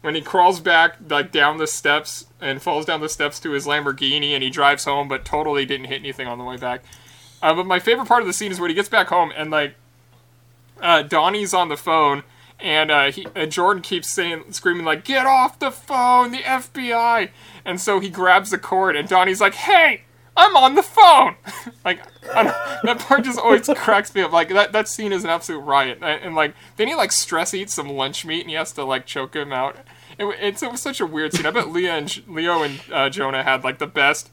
When he crawls back, down the steps and falls down the steps to his Lamborghini, and he drives home, but totally didn't hit anything on the way back. But my favorite part of the scene is when he gets back home and Donnie's on the phone, and Jordan keeps screaming, "Get off the phone, the FBI!" And so he grabs the cord, and Donnie's like, "Hey, I'm on the phone!" That part just always cracks me up. That scene is an absolute riot. And, then he, stress eats some lunch meat, and he has to, choke him out. It was such a weird scene. I bet Leo and Jonah had, the best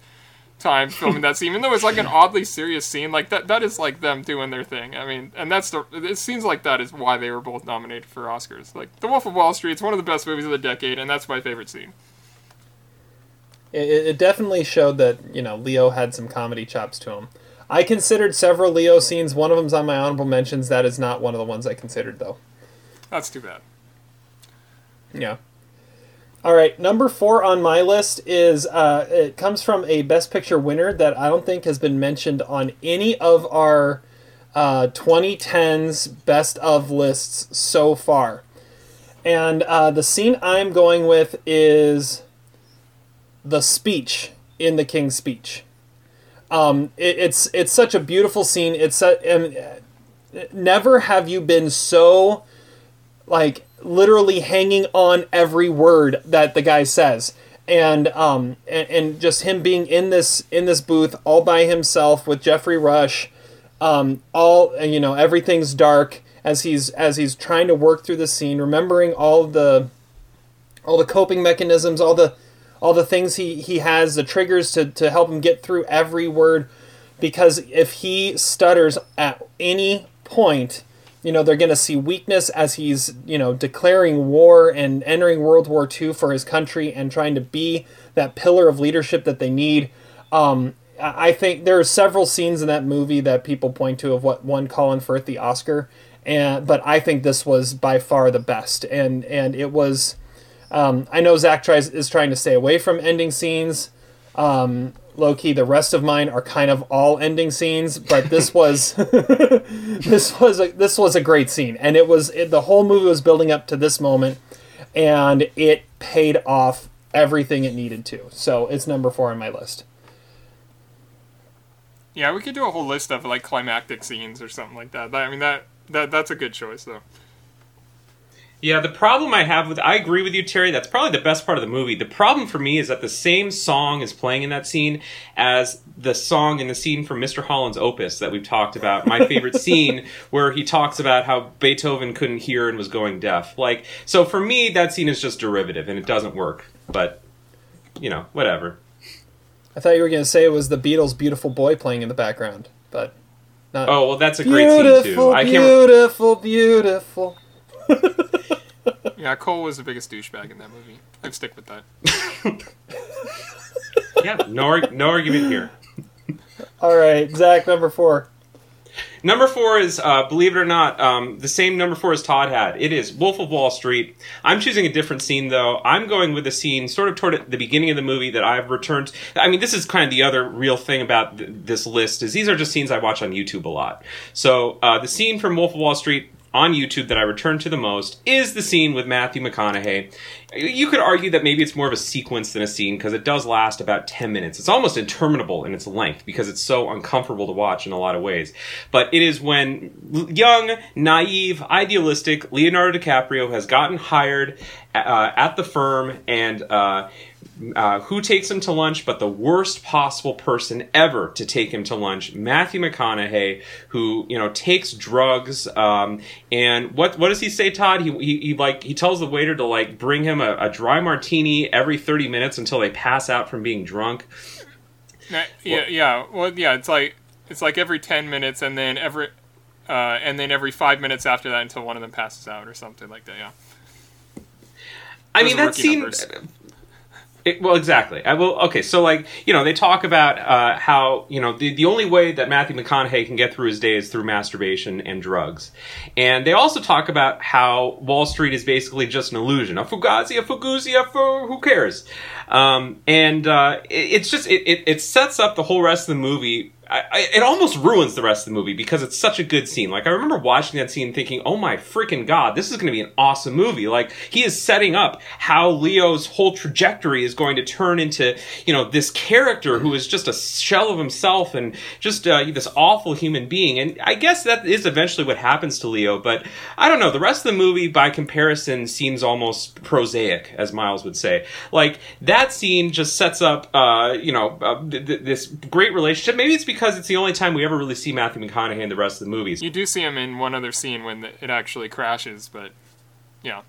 time filming that scene, even though it's an oddly serious scene. That is them doing their thing. I mean, and it seems like that is why they were both nominated for Oscars. The Wolf of Wall Street, it's one of the best movies of the decade, and that's my favorite scene. It definitely showed that Leo had some comedy chops to him. I considered several Leo scenes. One of them's on my honorable mentions. That is not one of the ones I considered, though. That's too bad. Yeah. All right, number 4 on my list is, it comes from a Best Picture winner that I don't think has been mentioned on any of our 2010s Best of lists so far. And the scene I'm going with is the speech in The King's Speech. It's such a beautiful scene. Never have you been so, literally hanging on every word that the guy says, and just him being in this booth all by himself with Jeffrey Rush, everything's dark as he's trying to work through the scene, remembering all the coping mechanisms, all the things he has, the triggers to help him get through every word, because if he stutters at any point, they're going to see weakness as he's, declaring war and entering World War II for his country and trying to be that pillar of leadership that they need. I think there are several scenes in that movie that people point to of what won Colin Firth the Oscar, but I think this was by far the best. And it was, I know Zach is trying to stay away from ending scenes. Low-key, the rest of mine are kind of all ending scenes, but this was this was a great scene, and the whole movie was building up to this moment, and it paid off everything it needed to. So it's number 4 on my list. Yeah, we could do a whole list of climactic scenes or something like that. I mean, that's a good choice though. Yeah, the problem I have with... I agree with you, Terry. That's probably the best part of the movie. The problem for me is that the same song is playing in that scene as the song in the scene from Mr. Holland's Opus that we've talked about. My favorite scene where he talks about how Beethoven couldn't hear and was going deaf. So for me, that scene is just derivative, and it doesn't work. But, whatever. I thought you were going to say it was the Beatles' Beautiful Boy playing in the background, but... not. Oh, well, that's a great scene, too. Beautiful. Yeah, Cole was the biggest douchebag in that movie. I'd stick with that. Yeah, no argument here. All right, Zach, number 4. Number 4 is, believe it or not, the same number 4 as Todd had. It is Wolf of Wall Street. I'm choosing a different scene, though. I'm going with a scene sort of toward the beginning of the movie that I've returned to. I mean, this is kind of the other real thing about this list, is these are just scenes I watch on YouTube a lot. So the scene from Wolf of Wall Street on YouTube that I return to the most is the scene with Matthew McConaughey. You could argue that maybe it's more of a sequence than a scene, because it does last about 10 minutes. It's almost interminable in its length because it's so uncomfortable to watch in a lot of ways. But it is when young, naive, idealistic Leonardo DiCaprio has gotten hired at the firm, and who takes him to lunch but the worst possible person ever to take him to lunch, Matthew McConaughey, who takes drugs, and what does he say, Todd? He tells the waiter to bring him a dry martini every 30 minutes until they pass out from being drunk. It's every 10 minutes, and then every 5 minutes after that until one of them passes out or something like that. Yeah, I mean, that scene... Well, exactly. Okay, so, like, you know, they talk about how, you know, the only way that Matthew McConaughey can get through his day is through masturbation and drugs. And they also talk about how Wall Street is basically just an illusion. A fugazi, a fuguzi, who cares? And it's just, it sets up the whole rest of the movie. It almost ruins the rest of the movie because it's such a good scene. Like, I remember watching that scene thinking, oh my freaking God, this is going to be an awesome movie. Like, he is setting up how Leo's whole trajectory is going to turn into, you know, this character who is just a shell of himself and just this awful human being. And I guess that is eventually what happens to Leo, but I don't know. The rest of the movie, by comparison, seems almost prosaic, as Miles would say. Like, that scene just sets up, this great relationship. Maybe it's because it's the only time we ever really see Matthew McConaughey in the rest of the movies. You do see him in one other scene when it actually crashes, but yeah.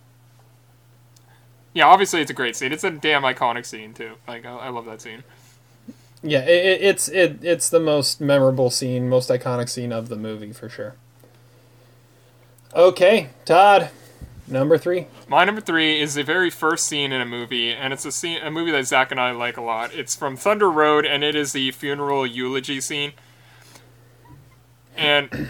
Yeah, obviously it's a great scene. It's a damn iconic scene, too. Like, I love that scene. Yeah, it's the most memorable scene, most iconic scene of the movie, for sure. Okay, Todd, number three. My number three is the very first scene in a movie, and it's a movie that Zach and I like a lot. It's from Thunder Road, and it is the funeral eulogy scene. And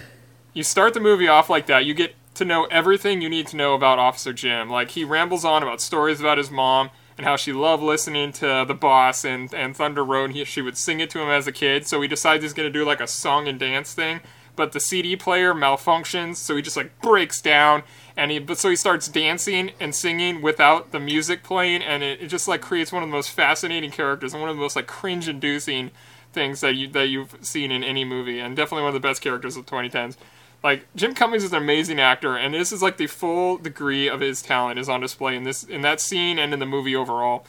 you start the movie off like that. You get to know everything you need to know about Officer Jim. Like, he rambles on about stories about his mom and how she loved listening to The Boss and Thunder Road. She would sing it to him as a kid, so he decides he's going to do, like, a song and dance thing. But the CD player malfunctions, so he just, like, breaks down. So he starts dancing and singing without the music playing, and it just, like, creates one of the most fascinating characters and one of the most, like, cringe-inducing things that you've seen in any movie, and definitely one of the best characters of the 2010s. Like, Jim Cummings is an amazing actor, and this is, like, the full degree of his talent is on display in that scene and in the movie overall.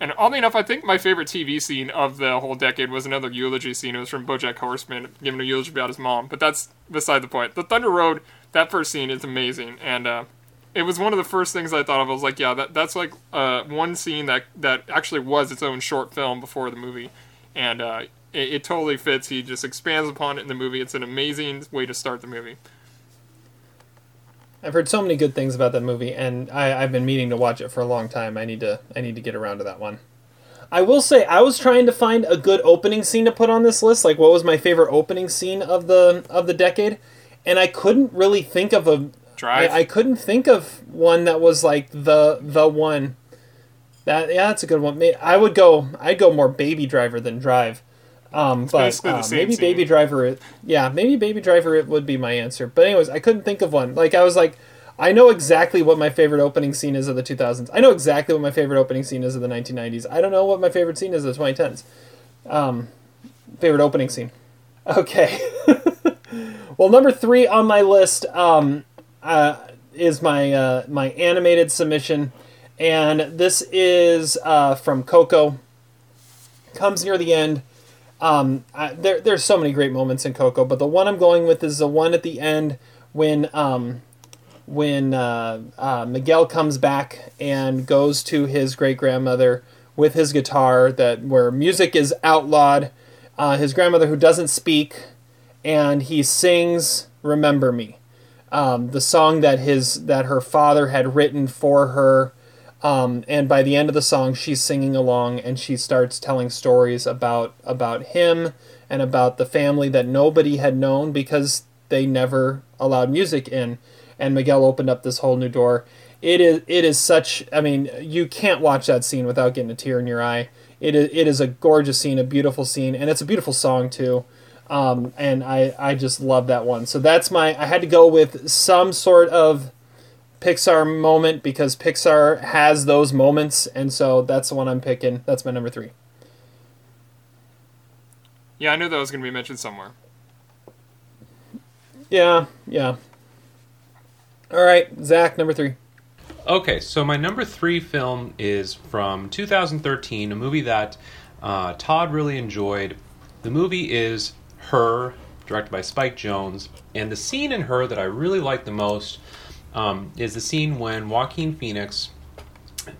And oddly enough, I think my favorite TV scene of the whole decade was another eulogy scene. It was from BoJack Horseman, giving a eulogy about his mom. But that's beside the point. The Thunder Road, that first scene is amazing. And it was one of the first things I thought of. I was like, yeah, that's like one scene that actually was its own short film before the movie. And it totally fits. He just expands upon it in the movie. It's an amazing way to start the movie. I've heard so many good things about that movie, and I've been meaning to watch it for a long time. I need to get around to that one. I will say, I was trying to find a good opening scene to put on this list, like what was my favorite opening scene of the decade, and I couldn't really think of a... Drive? I couldn't think of one that was like the one. That's a good one. I'd go more Baby Driver than Drive. Baby Driver. Maybe Baby Driver. It would be my answer. But anyways, I couldn't think of one. Like, I was like, I know exactly what my favorite opening scene is of the 2000s. I know exactly what my favorite opening scene is of the 1990s. I don't know what my favorite scene is of the 2010s. Favorite opening scene. Okay. Well, number three on my list is my animated submission, and this is from Coco. Comes near the end. There's so many great moments in Coco, but the one I'm going with is the one at the end when Miguel comes back and goes to his great grandmother with his guitar, where music is outlawed. His grandmother, who doesn't speak, and he sings "Remember Me," the song that her father had written for her. And by the end of the song, she's singing along, and she starts telling stories about him and about the family that nobody had known because they never allowed music in. And Miguel opened up this whole new door. It is such... I mean, you can't watch that scene without getting a tear in your eye. It is a gorgeous scene, a beautiful scene, and it's a beautiful song too. And I just love that one. So that's I had to go with some sort of Pixar moment because Pixar has those moments, and so that's the one I'm picking. That's my number three. Yeah, I knew that was going to be mentioned somewhere. Yeah. All right, Zach, number three. Okay, so my number three film is from 2013, a movie that Todd really enjoyed. The movie is Her, directed by Spike Jonze, and the scene in Her that I really like the most is the scene when Joaquin Phoenix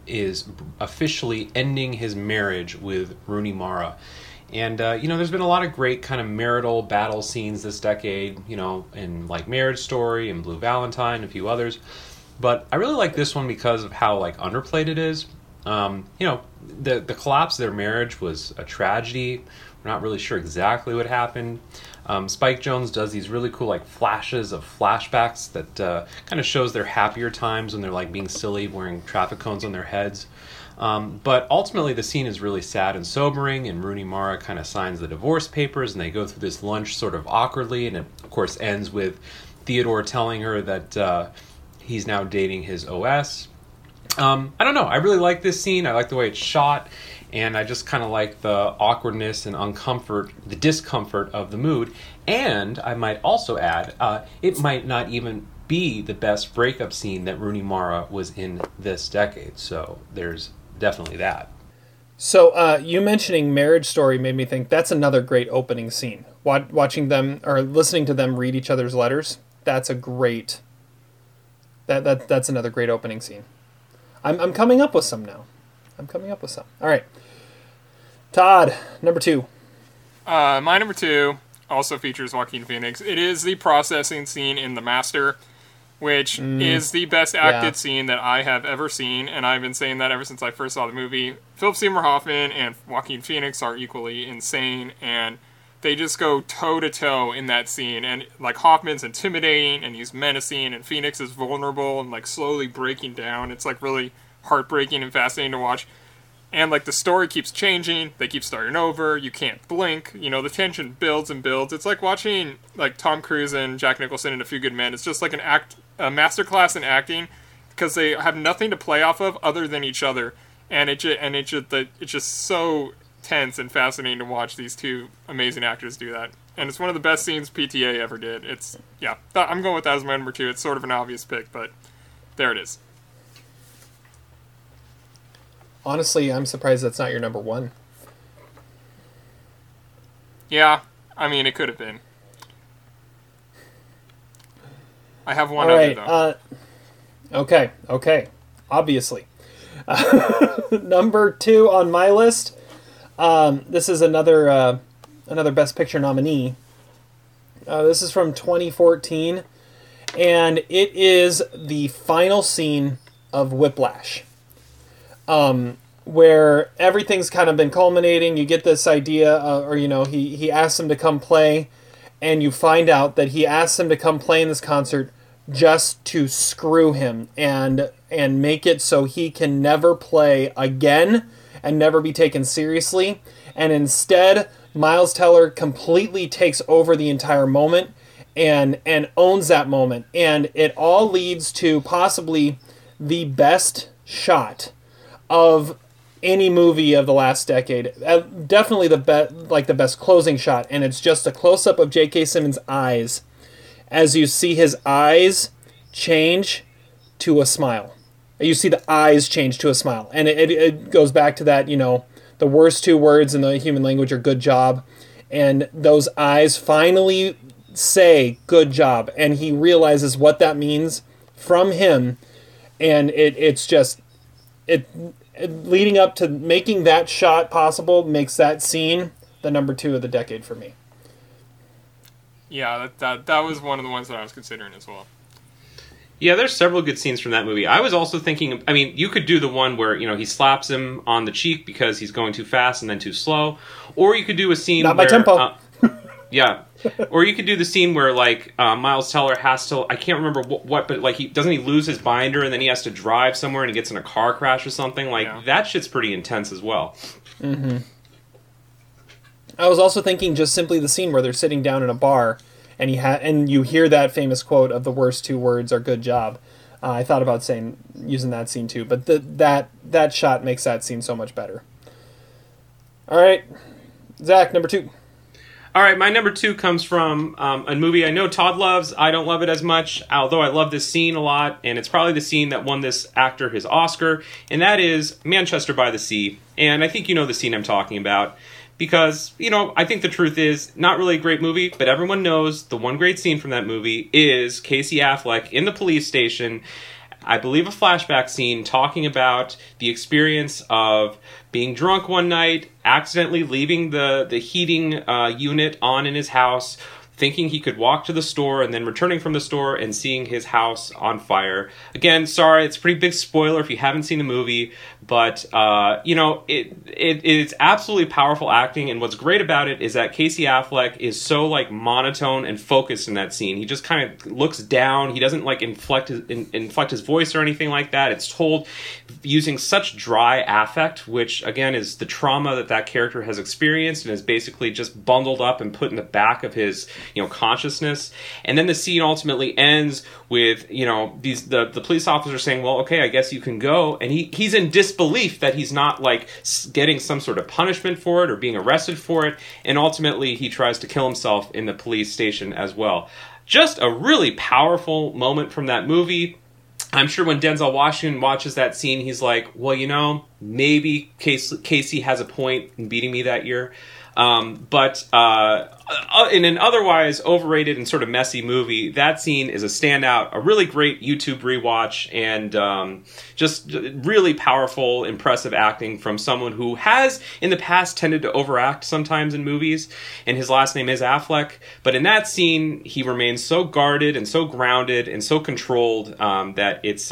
is officially ending his marriage with Rooney Mara. And, there's been a lot of great kind of marital battle scenes this decade, you know, in like Marriage Story and Blue Valentine, a few others. But I really like this one because of how, like, underplayed it is. You know, the collapse of their marriage was a tragedy. We're not really sure exactly what happened. Spike Jonze does these really cool like flashes of flashbacks that kind of shows their happier times when they're like being silly, wearing traffic cones on their heads. But ultimately the scene is really sad and sobering, and Rooney Mara kind of signs the divorce papers and they go through this lunch sort of awkwardly, and it of course ends with Theodore telling her that he's now dating his OS. I don't know. I really like this scene. I like the way it's shot, and I just kind of like the awkwardness and the discomfort of the mood. And I might also add, it might not even be the best breakup scene that Rooney Mara was in this decade. So there's definitely that. So you mentioning Marriage Story made me think that's another great opening scene. Watching them or listening to them read each other's letters. That's another great opening scene. I'm coming up with some now. All right. Todd, number two. My number two also features Joaquin Phoenix. It is the processing scene in The Master, which is the best acted scene that I have ever seen, and I've been saying that ever since I first saw the movie. Philip Seymour Hoffman and Joaquin Phoenix are equally insane, and they just go toe-to-toe in that scene. And, like, Hoffman's intimidating, and he's menacing, and Phoenix is vulnerable and, like, slowly breaking down. It's, like, really heartbreaking and fascinating to watch. And, like, the story keeps changing. They keep starting over. You can't blink. You know, the tension builds and builds. It's like watching, like, Tom Cruise and Jack Nicholson in A Few Good Men. It's just like a masterclass in acting, because they have nothing to play off of other than each other. And it's just so tense and fascinating to watch these two amazing actors do that, and it's one of the best scenes PTA ever did. I'm going with that as my number two. It's sort of an obvious pick, but there it is. Honestly, I'm surprised that's not your number one. Yeah, I mean, it could have been. I have one right, other though. Okay, obviously. Number two on my list. This is another Best Picture nominee. This is from 2014, and it is the final scene of Whiplash, where everything's kind of been culminating. You get this idea, he asks him to come play, and you find out that he asks him to come play in this concert just to screw him and make it so he can never play again and never be taken seriously. And instead, Miles Teller completely takes over the entire moment and owns that moment. And it all leads to possibly the best shot of any movie of the last decade. Definitely the best closing shot. And it's just a close-up of J.K. Simmons' eyes as you see his eyes change to a smile. You see the eyes change to a smile. And it goes back to that, you know, the worst two words in the human language are good job. And those eyes finally say good job. And he realizes what that means from him. And it's just leading up to making that shot possible makes that scene the number two of the decade for me. Yeah, that was one of the ones that I was considering as well. Yeah, there's several good scenes from that movie. I was also thinking, I mean, you could do the one where, you know, he slaps him on the cheek because he's going too fast and then too slow. Or you could do a scene where... Not by tempo. Yeah. Or you could do the scene where, like, Miles Teller has to... I can't remember what, but, like, doesn't he lose his binder and then he has to drive somewhere and he gets in a car crash or something? Like, That shit's pretty intense as well. Mm-hmm. I was also thinking just simply the scene where they're sitting down in a bar... And and you hear that famous quote of the worst two words are good job. I thought about using that scene too, but that shot makes that scene so much better. All right, Zach, number two. All right, my number two comes from a movie I know Todd loves. I don't love it as much, although I love this scene a lot, and it's probably the scene that won this actor his Oscar, and that is Manchester by the Sea. And I think you know the scene I'm talking about. Because, you know, I think the truth is, not really a great movie, but everyone knows the one great scene from that movie is Casey Affleck in the police station, I believe a flashback scene, talking about the experience of being drunk one night, accidentally leaving the heating unit on in his house, thinking he could walk to the store and then returning from the store and seeing his house on fire. Again, sorry, it's a pretty big spoiler if you haven't seen the movie, but, you know, it's absolutely powerful acting, and what's great about it is that Casey Affleck is so, like, monotone and focused in that scene. He just kind of looks down. He doesn't, like, inflect his voice or anything like that. It's told using such dry affect, which, again, is the trauma that that character has experienced and is basically just bundled up and put in the back of his, you know, consciousness. And then the scene ultimately ends with, you know, the police officer saying, well, okay, I guess you can go. And he's in disbelief that he's not, like, getting some sort of punishment for it or being arrested for it. And ultimately, he tries to kill himself in the police station as well. Just a really powerful moment from that movie. I'm sure when Denzel Washington watches that scene, he's like, well, you know, maybe Casey has a point in beating me that year. In an otherwise overrated and sort of messy movie, that scene is a standout, a really great YouTube rewatch, and just really powerful, impressive acting from someone who has in the past tended to overact sometimes in movies, and his last name is Affleck, but in that scene he remains so guarded and so grounded and so controlled that it's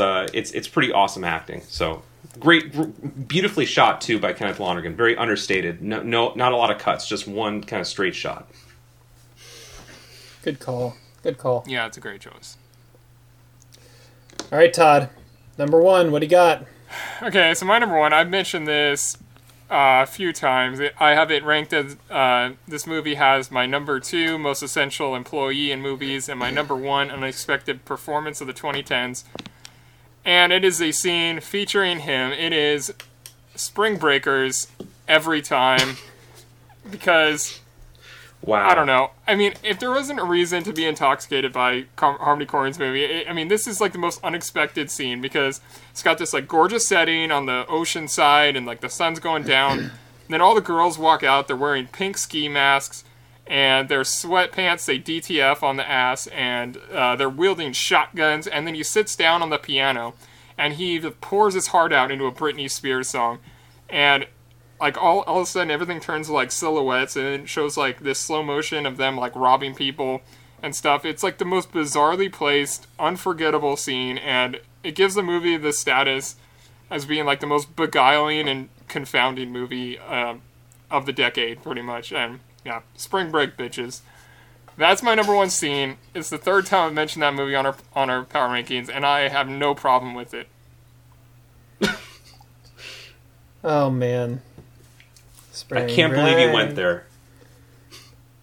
pretty awesome acting. So great, beautifully shot too by Kenneth Lonergan. Very understated. No, not a lot of cuts. Just one kind of straight shot. Good call. Yeah, it's a great choice. All right, Todd. Number one, what do you got? Okay, so my number one. I've mentioned this a few times. I have it ranked as this movie has my number two most essential employee in movies and my number one unexpected performance of the 2010s. And it is a scene featuring him. It is Spring Breakers every time because, wow. I don't know. I mean, if there wasn't a reason to be intoxicated by Harmony Korine's movie, this is like the most unexpected scene because it's got this like gorgeous setting on the ocean side and like the sun's going down. And then all the girls walk out. They're wearing pink ski masks and their sweatpants say DTF on the ass, and they're wielding shotguns, and then he sits down on the piano, and he pours his heart out into a Britney Spears song, and like all of a sudden everything turns like silhouettes, and it shows like this slow motion of them like robbing people and stuff. It's like the most bizarrely placed, unforgettable scene, and it gives the movie the status as being like the most beguiling and confounding movie of the decade, pretty much, and yeah, Spring Break, bitches. That's my number one scene. It's the third time I've mentioned that movie on our power rankings, and I have no problem with it. Oh, man. Spring I can't break. Believe you went there.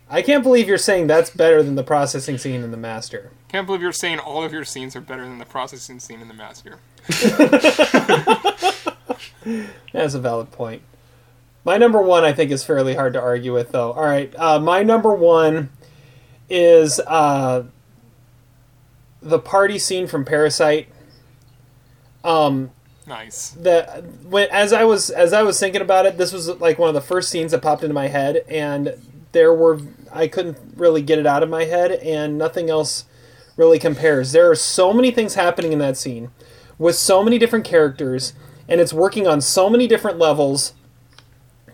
I can't believe you're saying that's better than the processing scene in The Master. Can't believe you're saying all of your scenes are better than the processing scene in The Master. That's a valid point. My number one, I think, is fairly hard to argue with, though. All right, my number one is the party scene from Parasite. Nice. As I was thinking about it, this was like one of the first scenes that popped into my head, and I couldn't really get it out of my head, and nothing else really compares. There are so many things happening in that scene, with so many different characters, and it's working on so many different levels.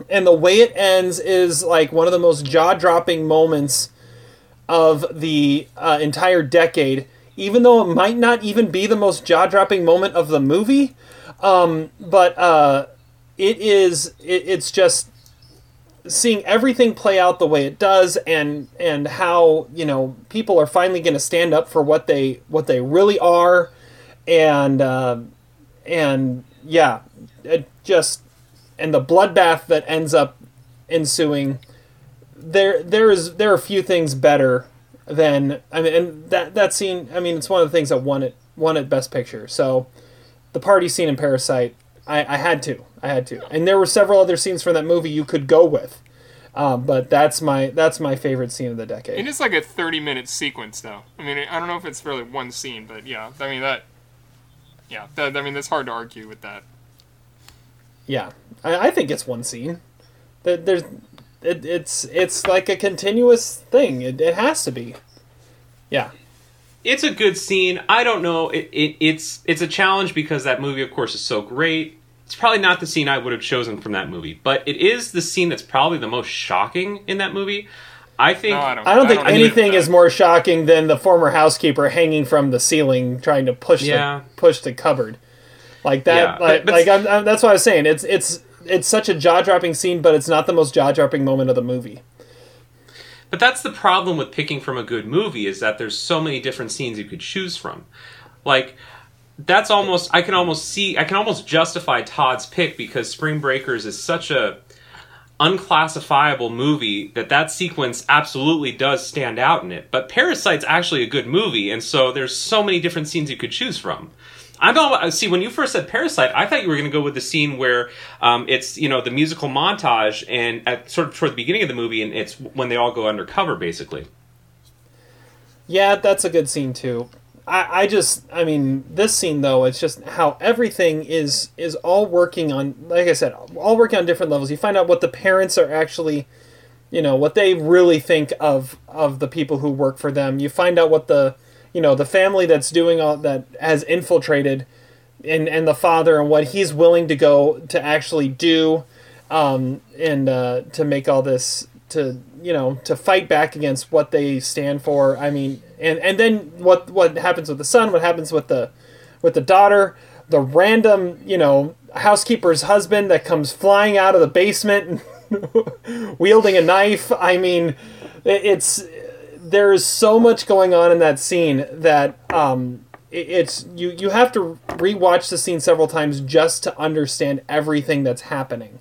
And the way it ends is like one of the most jaw-dropping moments of the entire decade, even though it might not even be the most jaw-dropping moment of the movie. But it's just seeing everything play out the way it does, and how, you know, people are finally going to stand up for what they really are, and yeah, it just. And the bloodbath that ends up ensuing, there are few things better than, and that scene, it's one of the things that won it Best Picture. So the party scene in Parasite, I had to, and there were several other scenes from that movie you could go with, but that's my favorite scene of the decade. It is like a 30-minute sequence, though. I don't know if it's really one scene, but yeah, that's hard to argue with that. Yeah, I think it's one scene. It's like a continuous thing. It has to be. Yeah. It's a good scene. I don't know. It's a challenge because that movie, of course, is so great. It's probably not the scene I would have chosen from that movie, but it is the scene that's probably the most shocking in that movie. I don't think anything is more shocking than the former housekeeper hanging from the ceiling trying to push the cupboard like that. Yeah. But that's what I was saying. It's such a jaw-dropping scene, but it's not the most jaw-dropping moment of the movie. But that's the problem with picking from a good movie, is that there's so many different scenes you could choose from. Like, that's almost... I can almost justify Todd's pick, because Spring Breakers is such a unclassifiable movie that sequence absolutely does stand out in it. But Parasite's actually a good movie, and so there's so many different scenes you could choose from. See, when you first said Parasite, I thought you were going to go with the scene where it's, you know, the musical montage, and sort of toward the beginning of the movie, and it's when they all go undercover, basically. Yeah, that's a good scene, too. I mean, this scene, though, it's just how everything is all working on, like I said, all working on different levels. You find out what the parents are actually, you know, what they really think of the people who work for them. You find out what the... you know, the family that's doing all that has infiltrated, and the father and what he's willing to go to actually do, and to make all this, to, you know, to fight back against what they stand for. I mean, and then what happens with the son, what happens with the daughter, the random, you know, housekeeper's husband that comes flying out of the basement wielding a knife. I mean, it's... there is so much going on in that scene that it's you have to rewatch the scene several times just to understand everything that's happening,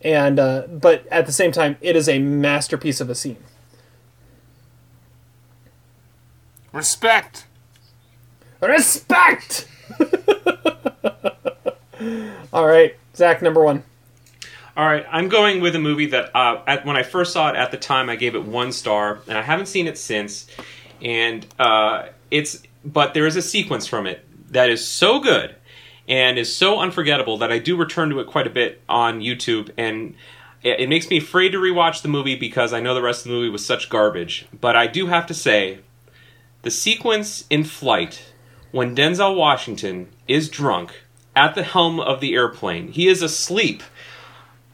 and but at the same time, it is a masterpiece of a scene. Respect. All right, Zach, number one. All right, I'm going with a movie that when I first saw it at the time, I gave it 1 star, and I haven't seen it since. And but there is a sequence from it that is so good and is so unforgettable that I do return to it quite a bit on YouTube, and it makes me afraid to rewatch the movie because I know the rest of the movie was such garbage. But I do have to say, the sequence in Flight when Denzel Washington is drunk at the helm of the airplane, he is asleep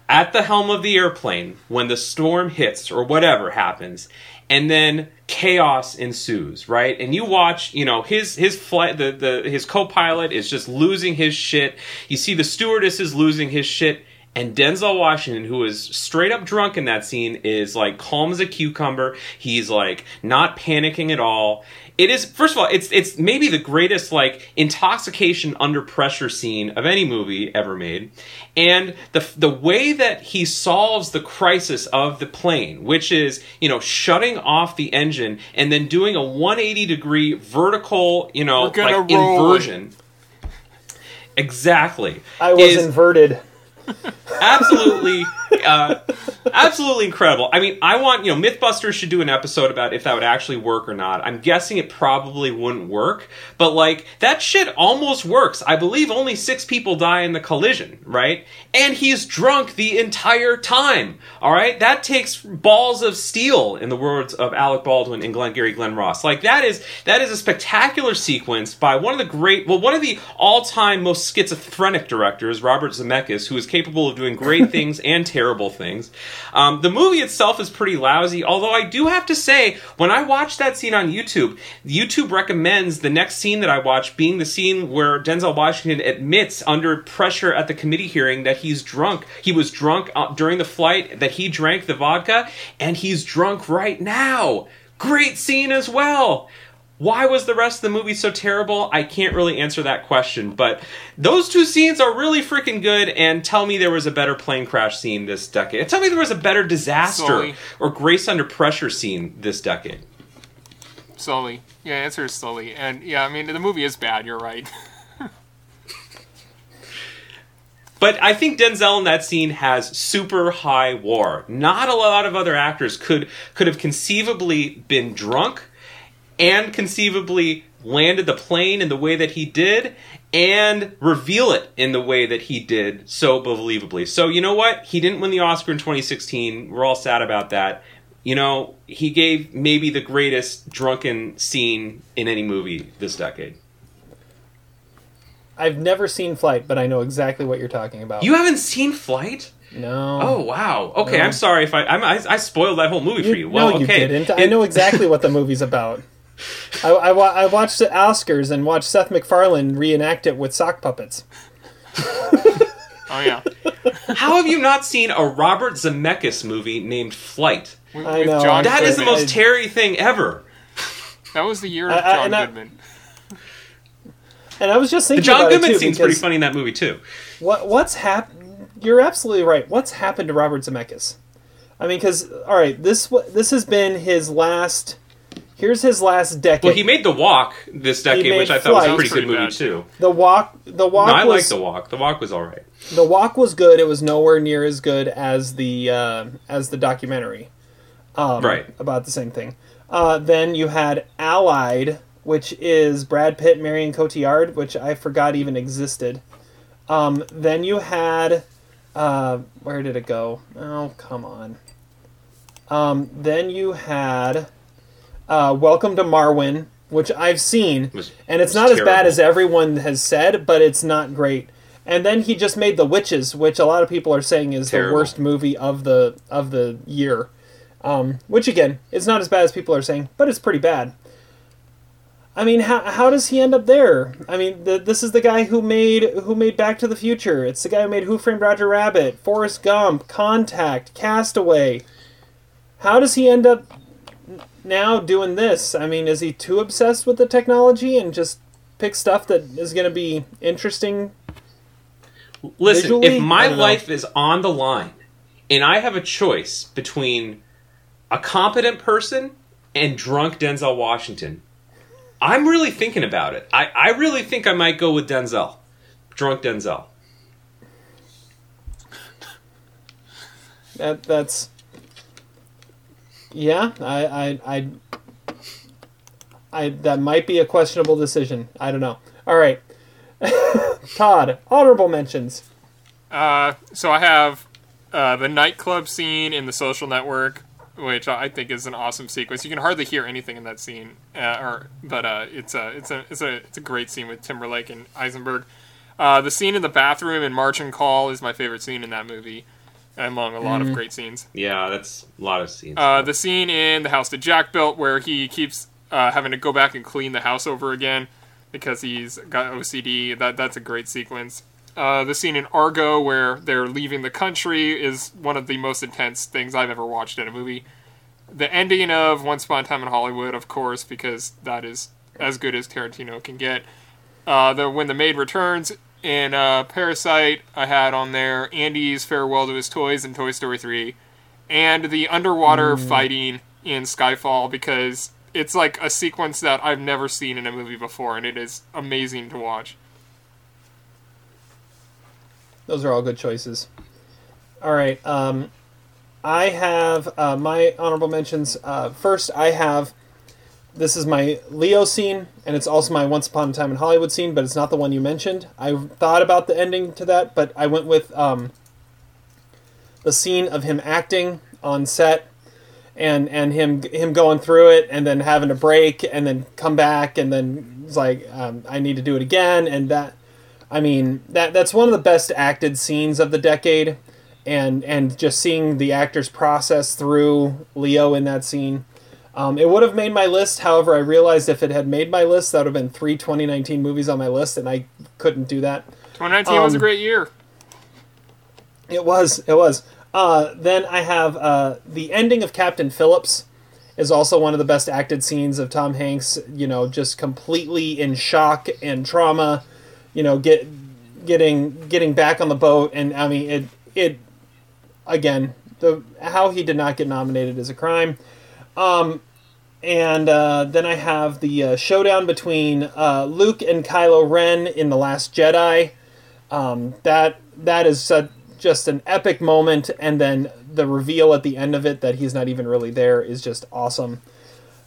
at the helm of the airplane when the storm hits or whatever happens, and then chaos ensues, right? And you watch, you know, his flight, his co-pilot is just losing his shit. You see the stewardess is losing his shit, and Denzel Washington, who is straight up drunk in that scene, is like calm as a cucumber. He's like not panicking at all. It is, first of all, it's maybe the greatest, like, intoxication under pressure scene of any movie ever made. And the way that he solves the crisis of the plane, which is, you know, shutting off the engine and then doing a 180-degree vertical, you know, like, inversion. Exactly. I was inverted. Absolutely, absolutely incredible. I mean, I want, you know, Mythbusters should do an episode about if that would actually work or not. I'm guessing it probably wouldn't work, but like that shit almost works. I believe only 6 people die in the collision, right? And he's drunk the entire time. All right, that takes balls of steel, in the words of Alec Baldwin and Glengarry Glen Ross. Like that is a spectacular sequence by one of the all-time most schizophrenic directors, Robert Zemeckis, who is capable of doing great things and terrible things. The movie itself is pretty lousy, although I do have to say, when I watched that scene on YouTube, YouTube recommends the next scene that I watch being the scene where Denzel Washington admits under pressure at the committee hearing that he's drunk. He was drunk during the flight, that he drank the vodka, and he's drunk right now. Great scene as well. Why was the rest of the movie so terrible? I can't really answer that question, but those 2 scenes are really freaking good, and tell me there was a better plane crash scene this decade. Tell me there was a better disaster or grace under pressure scene this decade. Sully. Yeah, answer is Sully. And yeah, I mean, the movie is bad, you're right. But I think Denzel in that scene has super high war. Not a lot of other actors could have conceivably been drunk, and conceivably landed the plane in the way that he did, and reveal it in the way that he did so believably. So you know what? He didn't win the Oscar in 2016. We're all sad about that. You know, he gave maybe the greatest drunken scene in any movie this decade. I've never seen Flight, but I know exactly what you're talking about. You haven't seen Flight? No. Oh, wow. Okay, no. I'm sorry if I spoiled that whole movie for you. Well, no, okay. You didn't. I know exactly what the movie's about. I watched the Oscars and watched Seth MacFarlane reenact it with sock puppets. Oh, yeah. How have you not seen a Robert Zemeckis movie named Flight? I know. John that Goodman. Is the most Terry thing ever. That was the year of John Goodman. And I was just thinking about it, too. The John Goodman scene's pretty funny in that movie, too. What's happened? You're absolutely right. What's happened to Robert Zemeckis? I mean, because, all right, this has been his last... Here's his last decade. Well, he made The Walk this decade, which I thought was a pretty good movie, too. The Walk. No, I like The Walk. The Walk was all right. The Walk was good. It was nowhere near as good as the documentary. Right. About the same thing. Then you had Allied, which is Brad Pitt, Marion Cotillard, which I forgot even existed. Then you had... where did it go? Oh, come on. Then you had... Welcome to Marwen, which I've seen, and it's not as bad as everyone has said, but it's not great. And then he just made The Witches, which a lot of people are saying is the worst movie of the year. Which again, it's not as bad as people are saying, but it's pretty bad. I mean, how does he end up there? I mean, this is the guy who made Back to the Future. It's the guy who made Who Framed Roger Rabbit, Forrest Gump, Contact, Castaway. How does he end up now doing this? I mean, is he too obsessed with the technology and just pick stuff that is going to be interesting? Listen, visually? If my life is on the line and I have a choice between a competent person and drunk Denzel Washington, I'm really thinking about it. I really think I might go with Denzel. Drunk Denzel. That's... Yeah, I that might be a questionable decision. I don't know. All right. Todd, honorable mentions. So I have the nightclub scene in The Social Network, which I think is an awesome sequence. You can hardly hear anything in that scene, it's a great scene with Timberlake and Eisenberg. The scene in the bathroom in Marching Call is my favorite scene in that movie. Among a lot of great scenes. Yeah, that's a lot of scenes. The scene in The House That Jack Built where he keeps having to go back and clean the house over again because he's got OCD. That's a great sequence. The scene in Argo where they're leaving the country is one of the most intense things I've ever watched in a movie. The ending of Once Upon a Time in Hollywood, of course, because that is as good as Tarantino can get. When the Maid Returns... In Parasite, I had on there Andy's farewell to his toys in Toy Story 3, and the underwater fighting in Skyfall, because it's like a sequence that I've never seen in a movie before, and it is amazing to watch. Those are all good choices. All right, I have my honorable mentions. First, I have... This is my Leo scene, and it's also my Once Upon a Time in Hollywood scene, but it's not the one you mentioned. I thought about the ending to that, but I went with the scene of him acting on set and him going through it and then having a break and then come back and then it's like, I need to do it again. And that, I mean, that's one of the best acted scenes of the decade, and just seeing the actor's process through Leo in that scene. It would have made my list, however, I realized if it had made my list, that would have been 3 2019 movies on my list, and I couldn't do that. 2019 was a great year. It was. Then I have the ending of Captain Phillips is also one of the best acted scenes of Tom Hanks, you know, just completely in shock and trauma, you know, getting back on the boat, and I mean, it again, how he did not get nominated is a crime. Then I have the showdown between Luke and Kylo Ren in The Last Jedi. That is just an epic moment, and then the reveal at the end of it that he's not even really there is just awesome.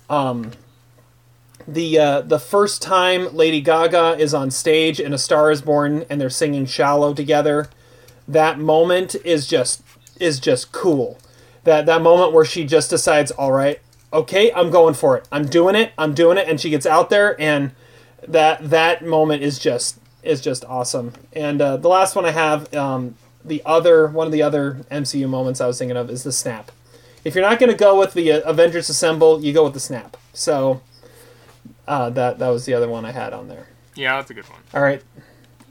The first time Lady Gaga is on stage in A Star Is Born and they're singing Shallow together, that moment is just cool. That moment where she just decides, all right, okay, I'm going for it. I'm doing it, and she gets out there, and that moment is just awesome. And the last one I have the other one of the other MCU moments I was thinking of is the snap. If you're not going to go with the Avengers Assemble, you go with the snap. So that was the other one I had on there. Yeah, that's a good one. All right,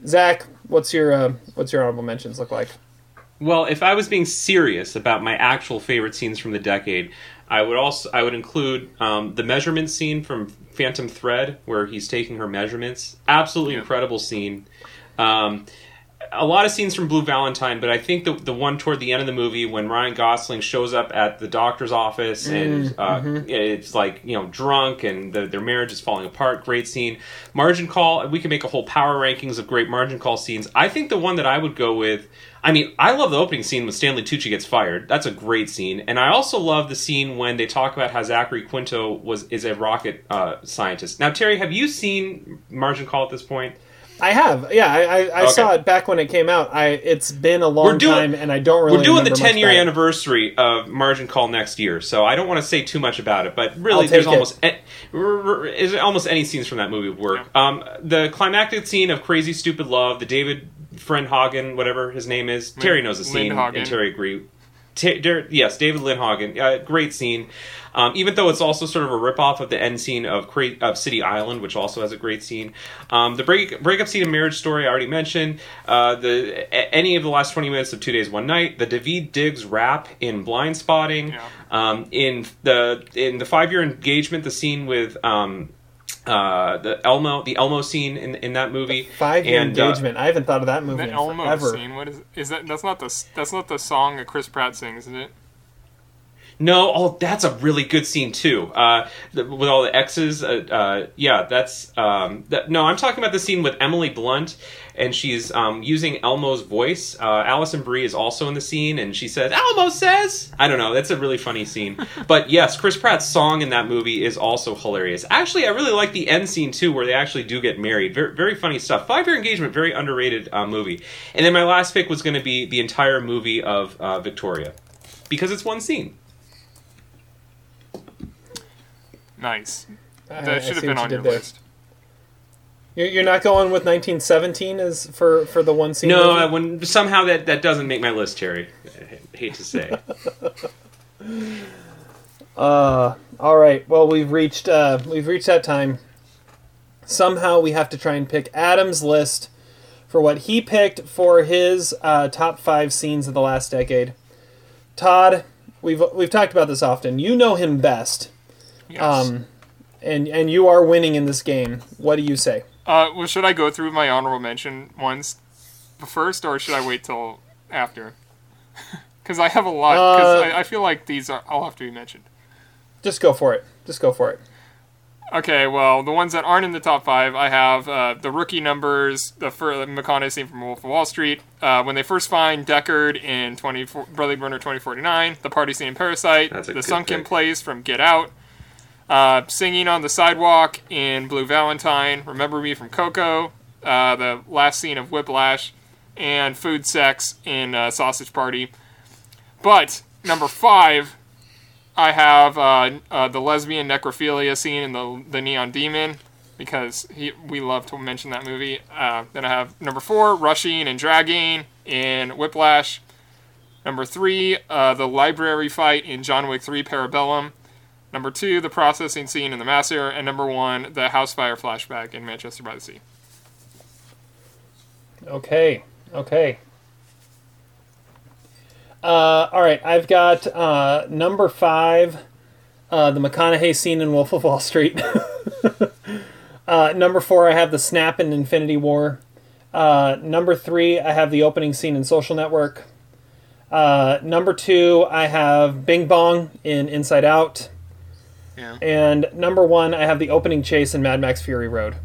Zach, what's your honorable mentions look like? Well, if I was being serious about my actual favorite scenes from the decade, I would include the measurement scene from Phantom Thread, where he's taking her measurements. Absolutely incredible scene. A lot of scenes from Blue Valentine, but I think the one toward the end of the movie when Ryan Gosling shows up at the doctor's office and it's like, you know, drunk and their marriage is falling apart. Great scene. Margin Call. We can make a whole power rankings of great Margin Call scenes. I think the one that I would go with, I mean, I love the opening scene when Stanley Tucci gets fired. That's a great scene. And I also love the scene when they talk about how Zachary Quinto is a rocket scientist. Now, Terry, have you seen Margin Call at this point? I have, yeah. I okay. saw it back when it came out. It's been a long time, and I don't really. We're doing the 10-year anniversary of Margin Call next year, so I don't want to say too much about it. But really, there's almost any scenes from that movie would work. Yeah. The climactic scene of Crazy Stupid Love, the David Friendhagen, whatever his name is, Terry knows the scene, and Terry agrees. Yes, David Lindhagen. Great scene. Even though it's also sort of a ripoff of the end scene of City Island, which also has a great scene. The breakup scene of Marriage Story, I already mentioned. Any of the last 20 minutes of 2 Days, One Night. The Daveed Diggs rap in Blind Spotting. Yeah. In the 5-year engagement, the scene with the Elmo scene in that movie. The 5-year engagement. I haven't thought of that movie in forever. The Elmo scene. What is that? That's not the song that Chris Pratt sings, is it? No, that's a really good scene too. With all the X's, that's. No, I'm talking about the scene with Emily Blunt, and she's using Elmo's voice. Alison Brie is also in the scene, and she says, "Elmo says," I don't know. That's a really funny scene. But yes, Chris Pratt's song in that movie is also hilarious. Actually, I really like the end scene too, where they actually do get married. Very, very funny stuff. 5-year engagement, very underrated movie. And then my last pick was going to be the entire movie of Victoria, because it's one scene. Nice. That should have been on your list. You're not going with 1917 as for the one scene? No, somehow that doesn't make my list, Terry. I hate to say. All right. Well, we've reached that time. Somehow we have to try and pick Adam's list for what he picked for his top 5 scenes of the last decade. Todd, we've talked about this often. You know him best. Yes. And you are winning in this game. What do you say? Well, should I go through my honorable mention ones first, or should I wait till after? Because I have a lot. Because I feel like these are all have to be mentioned. Just go for it. Okay. Well, the ones that aren't in the top 5, I have the rookie numbers. The McConaughey scene from Wolf of Wall Street. When they first find Deckard in Blade Runner 2049. The party scene in Parasite. The sunken place from Get Out. Singing on the sidewalk in Blue Valentine, Remember Me from Coco, the last scene of Whiplash, and food sex in Sausage Party. But number 5, I have the lesbian necrophilia scene in the Neon Demon, because we love to mention that movie. Then I have number 4, rushing and dragging in Whiplash. Number 3, the library fight in John Wick 3 Parabellum. Number 2, the processing scene in The Master, and number 1, the house fire flashback in Manchester by the Sea. Okay. All right, I've got number 5, the McConaughey scene in Wolf of Wall Street. Number 4, I have the snap in Infinity War. Number 3, I have the opening scene in Social Network. Number 2, I have Bing Bong in Inside Out. Yeah. And number 1, I have the opening chase in Mad Max Fury Road.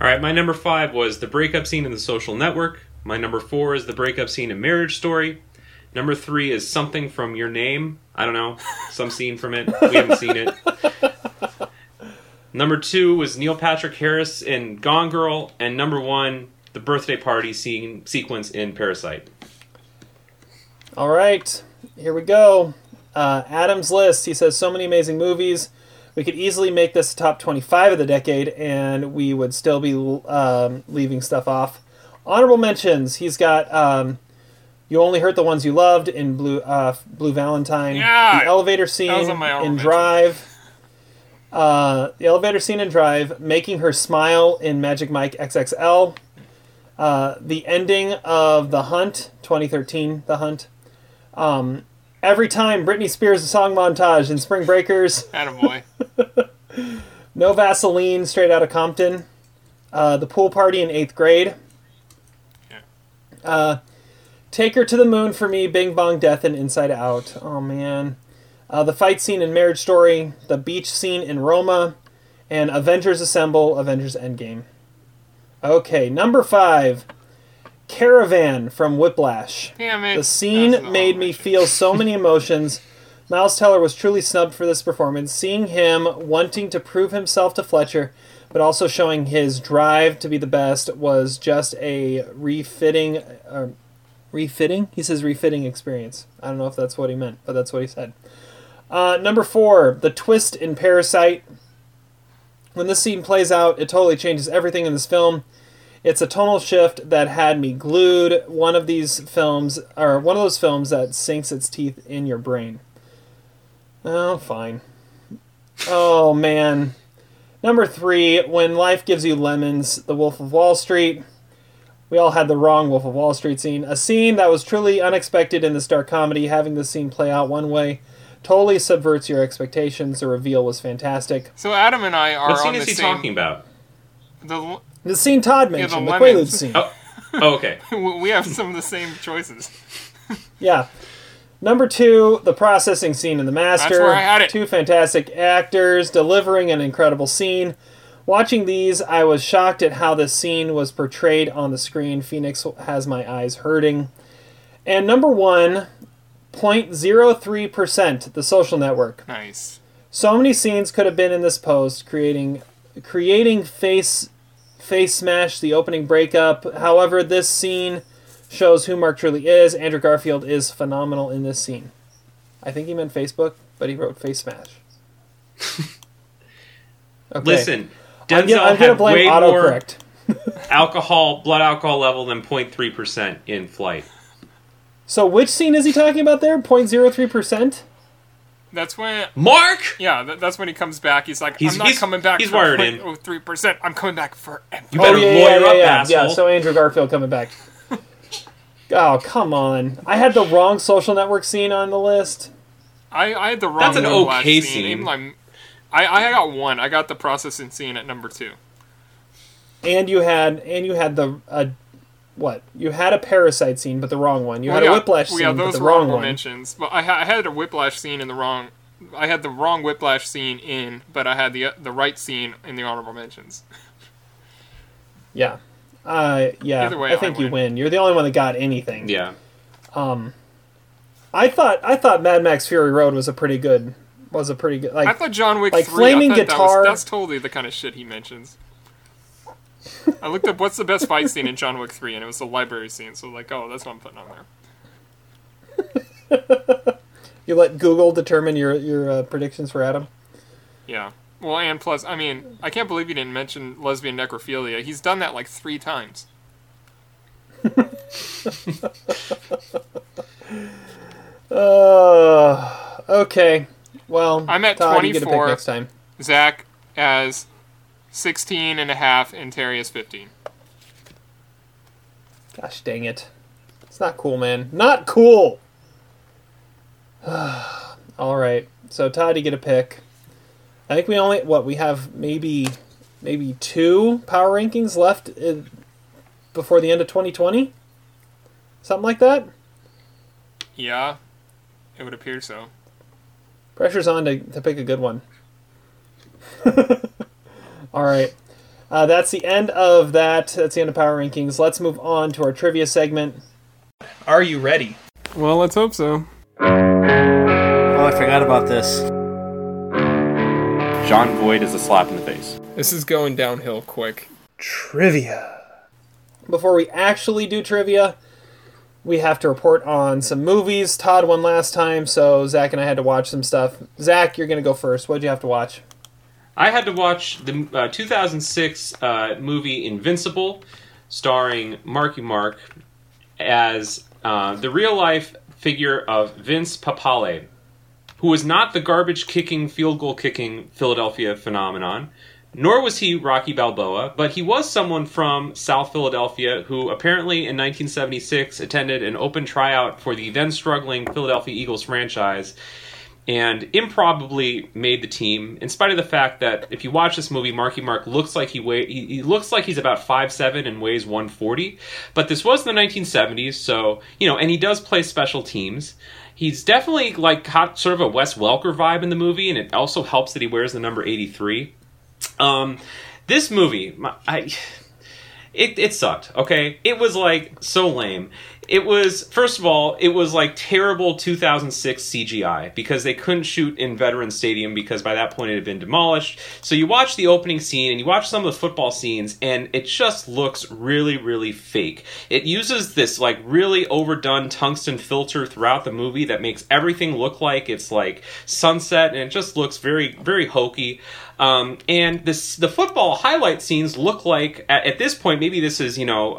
All right, my number 5 was the breakup scene in The Social Network. My number 4 is the breakup scene in Marriage Story. Number 3 is something from Your Name. I don't know, some scene from it. We haven't seen it. Number 2 was Neil Patrick Harris in Gone Girl. And number 1, the birthday party sequence in Parasite. All right, here we go. Adam's list. He says so many amazing movies. We could easily make this top 25 of the decade, and we would still be leaving stuff off. Honorable mentions. He's got You Only Hurt the Ones You Loved in Blue Valentine. Yeah, the elevator scene in Drive. The elevator scene in Drive. Making her smile in Magic Mike XXL. The ending of The Hunt, 2013, The Hunt. Every time Britney Spears' song montage in Spring Breakers. Attaboy. No Vaseline, Straight Outta Compton. The pool party in 8th grade. Yeah. Take Her to the Moon for Me, Bing Bong Death, and Inside Out. Oh, man. The fight scene in Marriage Story. The beach scene in Roma. And Avengers Assemble, Avengers Endgame. Okay, number 5, Caravan from Whiplash. Damn it. The scene made me feel so many emotions. Miles Teller was truly snubbed for this performance. Seeing him wanting to prove himself to Fletcher, but also showing his drive to be the best, was just a refitting? He says refitting experience. I don't know if that's what he meant, but that's what he said. Number 4, the twist in Parasite. When this scene plays out, it totally changes everything in this film. It's a tonal shift that had me glued. One of those films that sinks its teeth in your brain. Oh, fine. Oh, man. Number 3, When Life Gives You Lemons, The Wolf of Wall Street. We all had the wrong Wolf of Wall Street scene. A scene that was truly unexpected in this dark comedy. Having this scene play out one way totally subverts your expectations. The reveal was fantastic. So Adam and I are on the same... What scene is he talking about? The scene Todd mentioned, the Quaalude scene. Oh, okay. We have some of the same choices. Yeah. Number 2, the processing scene in The Master. That's where I had it. 2 fantastic actors delivering an incredible scene. Watching these, I was shocked at how this scene was portrayed on the screen. Phoenix has my eyes hurting. And number 1... 0.03%, The Social Network. Nice. So many scenes could have been in this post, creating face smash, the opening breakup. However, this scene shows who Mark truly is. Andrew Garfield is phenomenal in this scene. I think he meant Facebook, but he wrote face smash. Okay. Listen, Denzel had way more blood alcohol level than 0.3% in Flight. So which scene is he talking about there? 0.03%? That's when... Mark! Yeah, that's when he comes back. He's like, I'm not coming back for 0.03%. I'm coming back for... You better lawyer up, asshole. Yeah, so Andrew Garfield coming back. Oh, come on. I had the wrong Social Network scene on the list. I had the wrong... That's an okay scene. I got one. I got the processing scene at number 2. And you had the... What? You had a Parasite scene, but the wrong one. You had a Whiplash scene, but the wrong one. Mentions. But I had a Whiplash scene in the wrong... I had the wrong Whiplash scene in, but I had the right scene in the honorable mentions. Yeah. Yeah. Either way, I think you win. You're the only one that got anything. Yeah. I thought Mad Max Fury Road was a pretty good... I thought John Wick 3... Flaming Guitar... That's totally the kind of shit he mentions. I looked up what's the best fight scene in John Wick 3, and it was the library scene. So like, oh, that's what I'm putting on there. You let Google determine your predictions for Adam. Yeah. Well, and plus, I mean, I can't believe you didn't mention lesbian necrophilia. He's done that like 3 times. Okay. Well, I'm at Todd, 24. You get to pick next time. Zach as 16 and a half, and Terry is 15. Gosh dang it. It's not cool, man. Not cool! Alright, so Todd, you get a pick. I think we only, we have maybe 2 power rankings left before the end of 2020? Something like that? Yeah, it would appear so. Pressure's on to pick a good one. All right. That's the end of that. That's the end of Power Rankings. Let's move on to our trivia segment. Are you ready? Well, let's hope so. Oh, I forgot about this. John Voight is a slap in the face. This is going downhill quick. Trivia. Before we actually do trivia, we have to report on some movies. Todd won last time, so Zach and I had to watch some stuff. Zach, you're going to go first. What did you have to watch? I had to watch the 2006 movie Invincible. starring Marky Mark as the real-life figure of Vince Papale, who was not the garbage-kicking, field-goal-kicking Philadelphia phenomenon, nor was he Rocky Balboa, but he was someone from South Philadelphia who apparently in 1976 attended an open tryout for the then-struggling Philadelphia Eagles franchise and improbably made the team, in spite of the fact that if you watch this movie, Marky Mark looks like he looks like he's about 5'7" and weighs 140. But this was the 1970s, so, you know, and he does play special teams. He's definitely like got sort of a Wes Welker vibe in the movie, and it also helps that he wears the number 83. This movie, it sucked, okay? It was like so lame. It was, first of all, it was like terrible 2006 CGI because they couldn't shoot in Veterans Stadium because by that point it had been demolished. So you watch the opening scene and you watch some of the football scenes and it just looks really, really fake. It uses this like really overdone tungsten filter throughout the movie that makes everything look like it's like sunset, and it just looks very, very hokey. And the football highlight scenes look like, at this point, maybe this is, you know,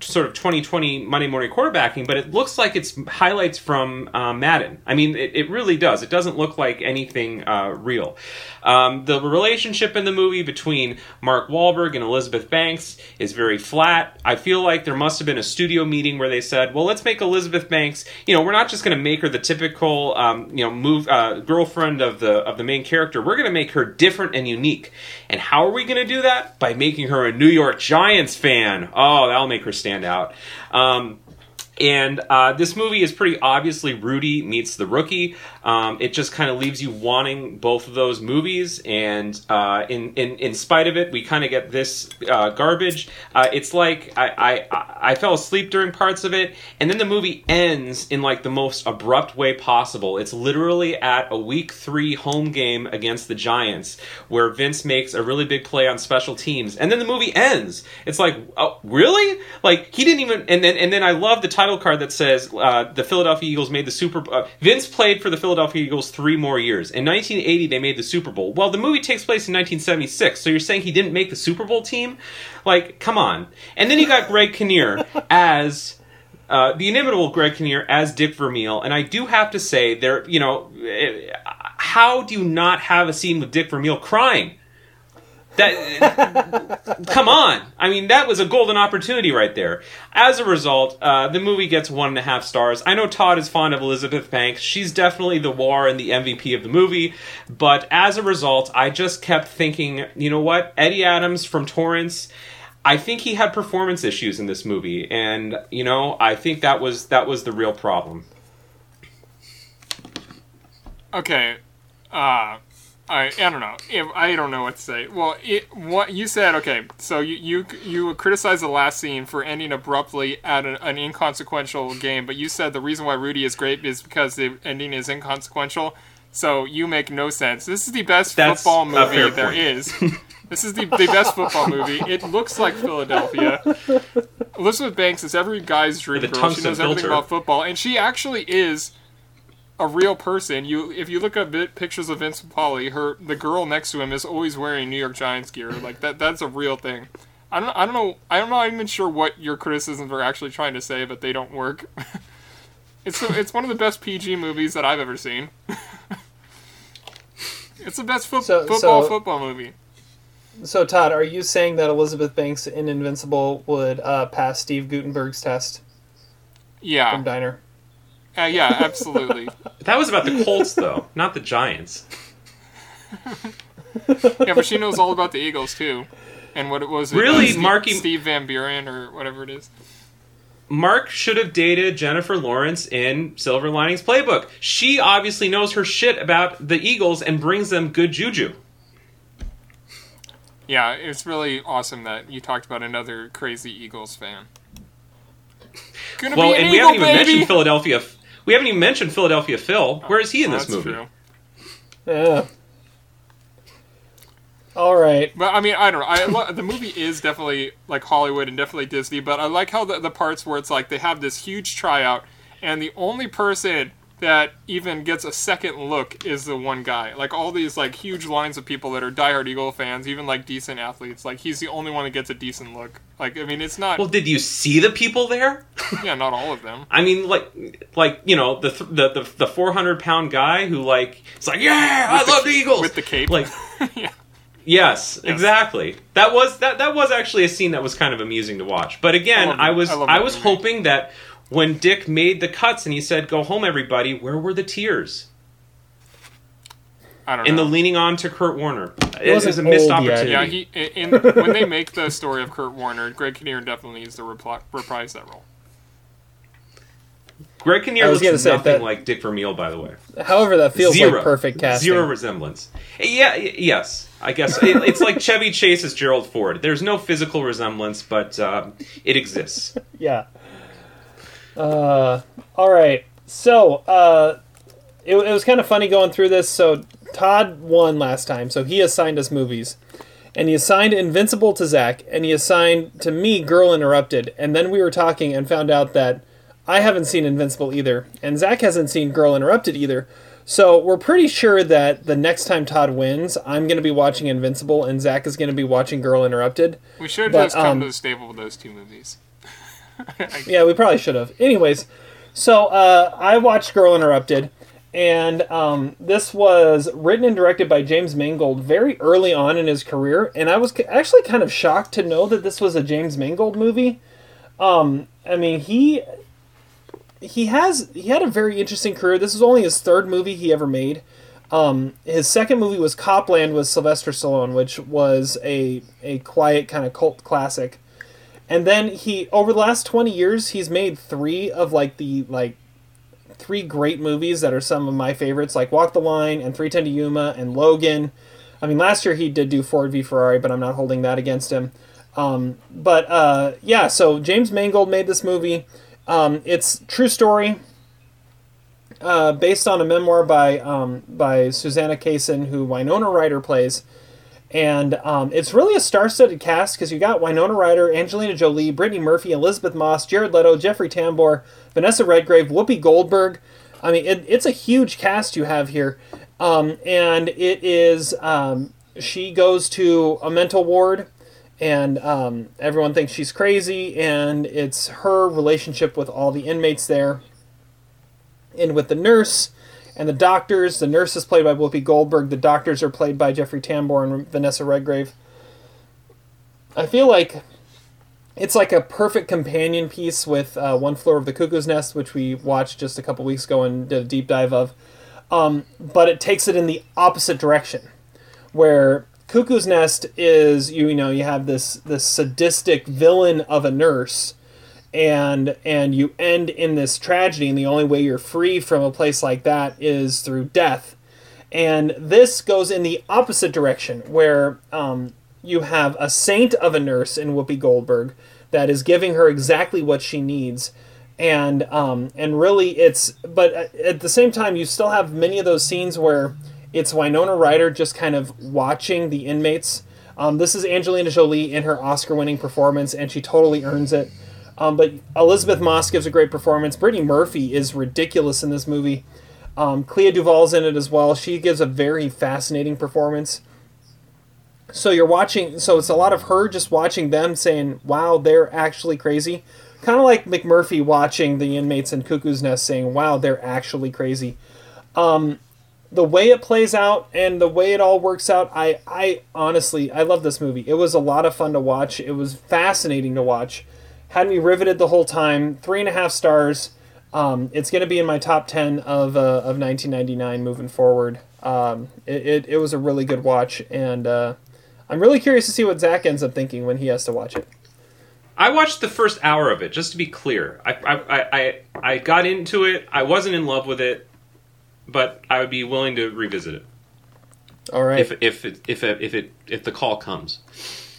sort of 2020 Monday morning quarterbacking, but it looks like it's highlights from Madden. I mean, it really does. It doesn't look like anything real. The relationship in the movie between Mark Wahlberg and Elizabeth Banks is very flat. I feel like there must have been a studio meeting where they said, well, let's make Elizabeth Banks, you know, we're not just going to make her the typical, you know, girlfriend of the main character. We're going to make her different and unique. And how are we going to do that? By making her a New York Giants fan. Oh, that'll make her stand out. And this movie is pretty obviously Rudy meets the Rookie. It just kind of leaves you wanting both of those movies. And in spite of it, we kind of get this garbage. It's like I fell asleep during parts of it. And then the movie ends in like the most abrupt way possible. It's literally at a week 3 home game against the Giants where Vince makes a really big play on special teams. And then the movie ends. It's like, oh, really? Like he didn't even. And then I love the title card that says the Philadelphia Eagles made the Super Bowl. Vince played for the Philadelphia Eagles 3 more years. In 1980, they made the Super Bowl. Well, the movie takes place in 1976, so you're saying he didn't make the Super Bowl team? Like, come on. And then you got Greg Kinnear as... the inimitable Greg Kinnear as Dick Vermeil, and I do have to say, there, you know, how do you not have a scene with Dick Vermeil crying? That, come on. I mean, that was a golden opportunity right there. As a result, the movie gets 1.5 stars. I know Todd is fond of Elizabeth Banks. She's definitely the war and the MVP of the movie. But as a result, I just kept thinking, you know what? Eddie Adams from Torrance, I think he had performance issues in this movie. And, you know, I think that was the real problem. Okay. I don't know. I don't know what to say. Well, what you said, okay, so you criticized the last scene for ending abruptly at an inconsequential game, but you said the reason why Rudy is great is because the ending is inconsequential, so you make no sense. This is the best football movie there is. This is the best football movie. It looks like Philadelphia. Elizabeth Banks is every guy's dream girl. She knows everything about football, and she actually is... a real person. If you look up pictures of Vince Papale, the girl next to him is always wearing New York Giants gear. Like that's a real thing. I'm not even sure what your criticisms are actually trying to say, but they don't work. It's one of the best PG movies that I've ever seen. It's the best football movie. So Todd, are you saying that Elizabeth Banks in Invincible would pass Steve Guttenberg's test? Yeah. From Diner. Yeah, absolutely. That was about the Colts, though, not the Giants. Yeah, but she knows all about the Eagles, too. And what it was... Really, Steve Van Buren, or whatever it is. Mark should have dated Jennifer Lawrence in Silver Linings Playbook. She obviously knows her shit about the Eagles and brings them good juju. Yeah, it's really awesome that you talked about another crazy Eagles fan. Well, and we haven't even mentioned Philadelphia... We haven't even mentioned Philadelphia Phil. Where is he in this movie? True. Yeah. All right. But I mean, I don't know. The movie is definitely like Hollywood and definitely Disney, but I like how the parts where it's like they have this huge tryout, and the only person that even gets a second look is the one guy. Like, all these, like, huge lines of people that are diehard Eagle fans, even, like, decent athletes, like, he's the only one that gets a decent look. Like, I mean, it's not... Well, did you see the people there? Yeah, not all of them. I mean, like you know, the 400-pound guy who, like, it's like, yeah, I love the Eagles! With the cape. Like, yeah. Yes, exactly. That was actually a scene that was kind of amusing to watch. But again, I was hoping that when Dick made the cuts and he said, "Go home, everybody," where were the tears? I don't know. And the leaning on to Kurt Warner. It was a missed opportunity. Yeah, when they make the story of Kurt Warner, Greg Kinnear definitely needs to reprise that role. Greg Kinnear was nothing like Dick Vermeil, by the way. However, that feels like perfect casting. Zero resemblance. Yeah, yes, I guess. It's like Chevy Chase as Gerald Ford. There's no physical resemblance, but it exists. Yeah. All right. So, it was kind of funny going through this. So, Todd won last time, so he assigned us movies. And he assigned Invincible to Zach, and he assigned to me Girl Interrupted. And then we were talking and found out that I haven't seen Invincible either, and Zach hasn't seen Girl Interrupted either. So we're pretty sure that the next time Todd wins, I'm going to be watching Invincible, and Zach is going to be watching Girl Interrupted. We should have just come to the stable with those two movies. Yeah, we probably should have. Anyways, so I watched Girl Interrupted, and this was written and directed by James Mangold very early on in his career, and I was actually kind of shocked to know that this was a James Mangold movie. I mean, He had a very interesting career. This was only his third movie he ever made. His second movie was Copland with Sylvester Stallone, which was a quiet kind of cult classic. And then he, over the last 20 years, he's made three great movies that are some of my favorites, like Walk the Line and 3:10 to Yuma and Logan. I mean, last year he did do Ford v Ferrari, but I'm not holding that against him. So James Mangold made this movie. It's true story, based on a memoir by Susanna Kaysen, who Winona Ryder plays, and it's really a star-studded cast because you got Winona Ryder, Angelina Jolie, Brittany Murphy, Elizabeth Moss, Jared Leto, Jeffrey Tambor, Vanessa Redgrave, Whoopi Goldberg. I mean, it's a huge cast you have here, and it is she goes to a mental ward. And everyone thinks she's crazy, and it's her relationship with all the inmates there, and with the nurse and the doctors. The nurse is played by Whoopi Goldberg. The doctors are played by Jeffrey Tambor and Vanessa Redgrave. I feel like it's like a perfect companion piece with One Floor of the Cuckoo's Nest, which we watched just a couple weeks ago and did a deep dive of. But it takes it in the opposite direction, where Cuckoo's Nest is, you have this sadistic villain of a nurse, and you end in this tragedy, and the only way you're free from a place like that is through death. And this goes in the opposite direction, where you have a saint of a nurse in Whoopi Goldberg that is giving her exactly what she needs, and really it's... But at the same time, you still have many of those scenes where it's Winona Ryder just kind of watching the inmates. This is Angelina Jolie in her Oscar-winning performance, and she totally earns it. But Elizabeth Moss gives a great performance. Brittany Murphy is ridiculous in this movie. Clea Duvall's in it as well. She gives a very fascinating performance. So you're watching... So it's a lot of her just watching them saying, wow, they're actually crazy. Kind of like McMurphy watching the inmates in Cuckoo's Nest saying, wow, they're actually crazy. The way it plays out and the way it all works out, I honestly, I love this movie. It was a lot of fun to watch. It was fascinating to watch. Had me riveted the whole time. 3.5 stars. It's going to be in my top 10 of 1999 moving forward. It was a really good watch, and I'm really curious to see what Zach ends up thinking when he has to watch it. I watched the first hour of it, just to be clear. I got into it. I wasn't in love with it. But I would be willing to revisit it. All right. If the call comes.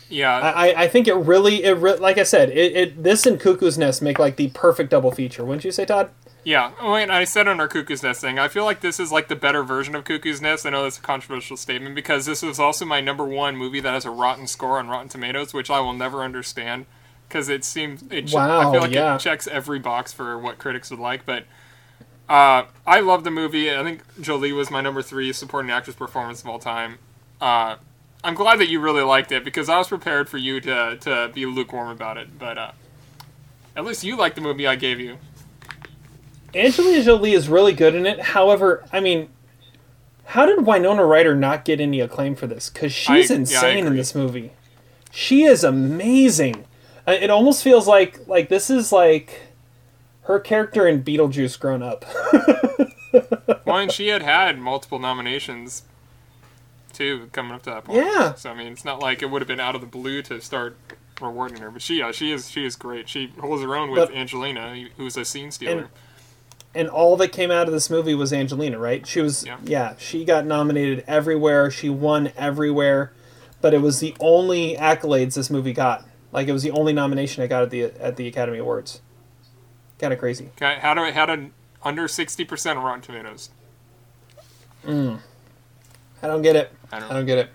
Yeah. I think it really like I said, it this and Cuckoo's Nest make like the perfect double feature, wouldn't you say, Todd? Yeah. Oh, and I said on our Cuckoo's Nest thing, I feel like this is like the better version of Cuckoo's Nest. I know that's a controversial statement because this was also my #1 movie that has a rotten score on Rotten Tomatoes, which I will never understand because it seems I feel like it checks every box for what critics would like, but I love the movie. I think Jolie was my number 3 supporting actress performance of all time. I'm glad that you really liked it, because I was prepared for you to be lukewarm about it, but at least you liked the movie I gave you. Angelina Jolie is really good in it. However, I mean, how did Winona Ryder not get any acclaim for this? Because she's insane in this movie. She is amazing. It almost feels like this is like her character in Beetlejuice grown up. Well, and she had multiple nominations, too, coming up to that point. Yeah. So, I mean, it's not like it would have been out of the blue to start rewarding her. But she is great. She holds her own with Angelina, who's a scene stealer. And all that came out of this movie was Angelina, right? She was, she got nominated everywhere. She won everywhere. But it was the only accolades this movie got. Like, it was the only nomination I got at the Academy Awards. Kind of crazy. Okay, how do under 60% Rotten Tomatoes? I don't get it. I don't get it.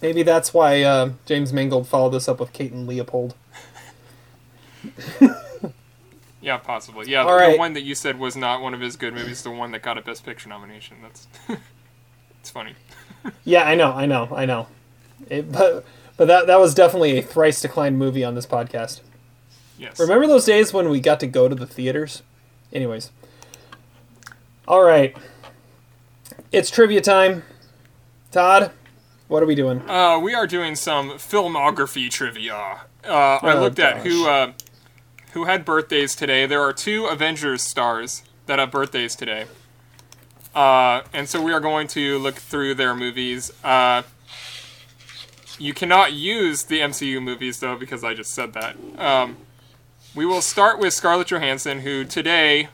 Maybe that's why James Mangold followed this up with Caitlin Leopold. Yeah, possibly. Yeah, the one that you said was not one of his good movies, the one that got a Best Picture nomination. That's it's funny. Yeah, I know. But that was definitely a thrice declined movie on this podcast. Yes. Remember those days when we got to go to the theaters? Anyways. All right. It's trivia time. Todd, what are we doing? We are doing some filmography trivia. I looked at who had birthdays today. There are 2 Avengers stars that have birthdays today. And so we are going to look through their movies. You cannot use the MCU movies, though, because I just said that. We will start with Scarlett Johansson, who today,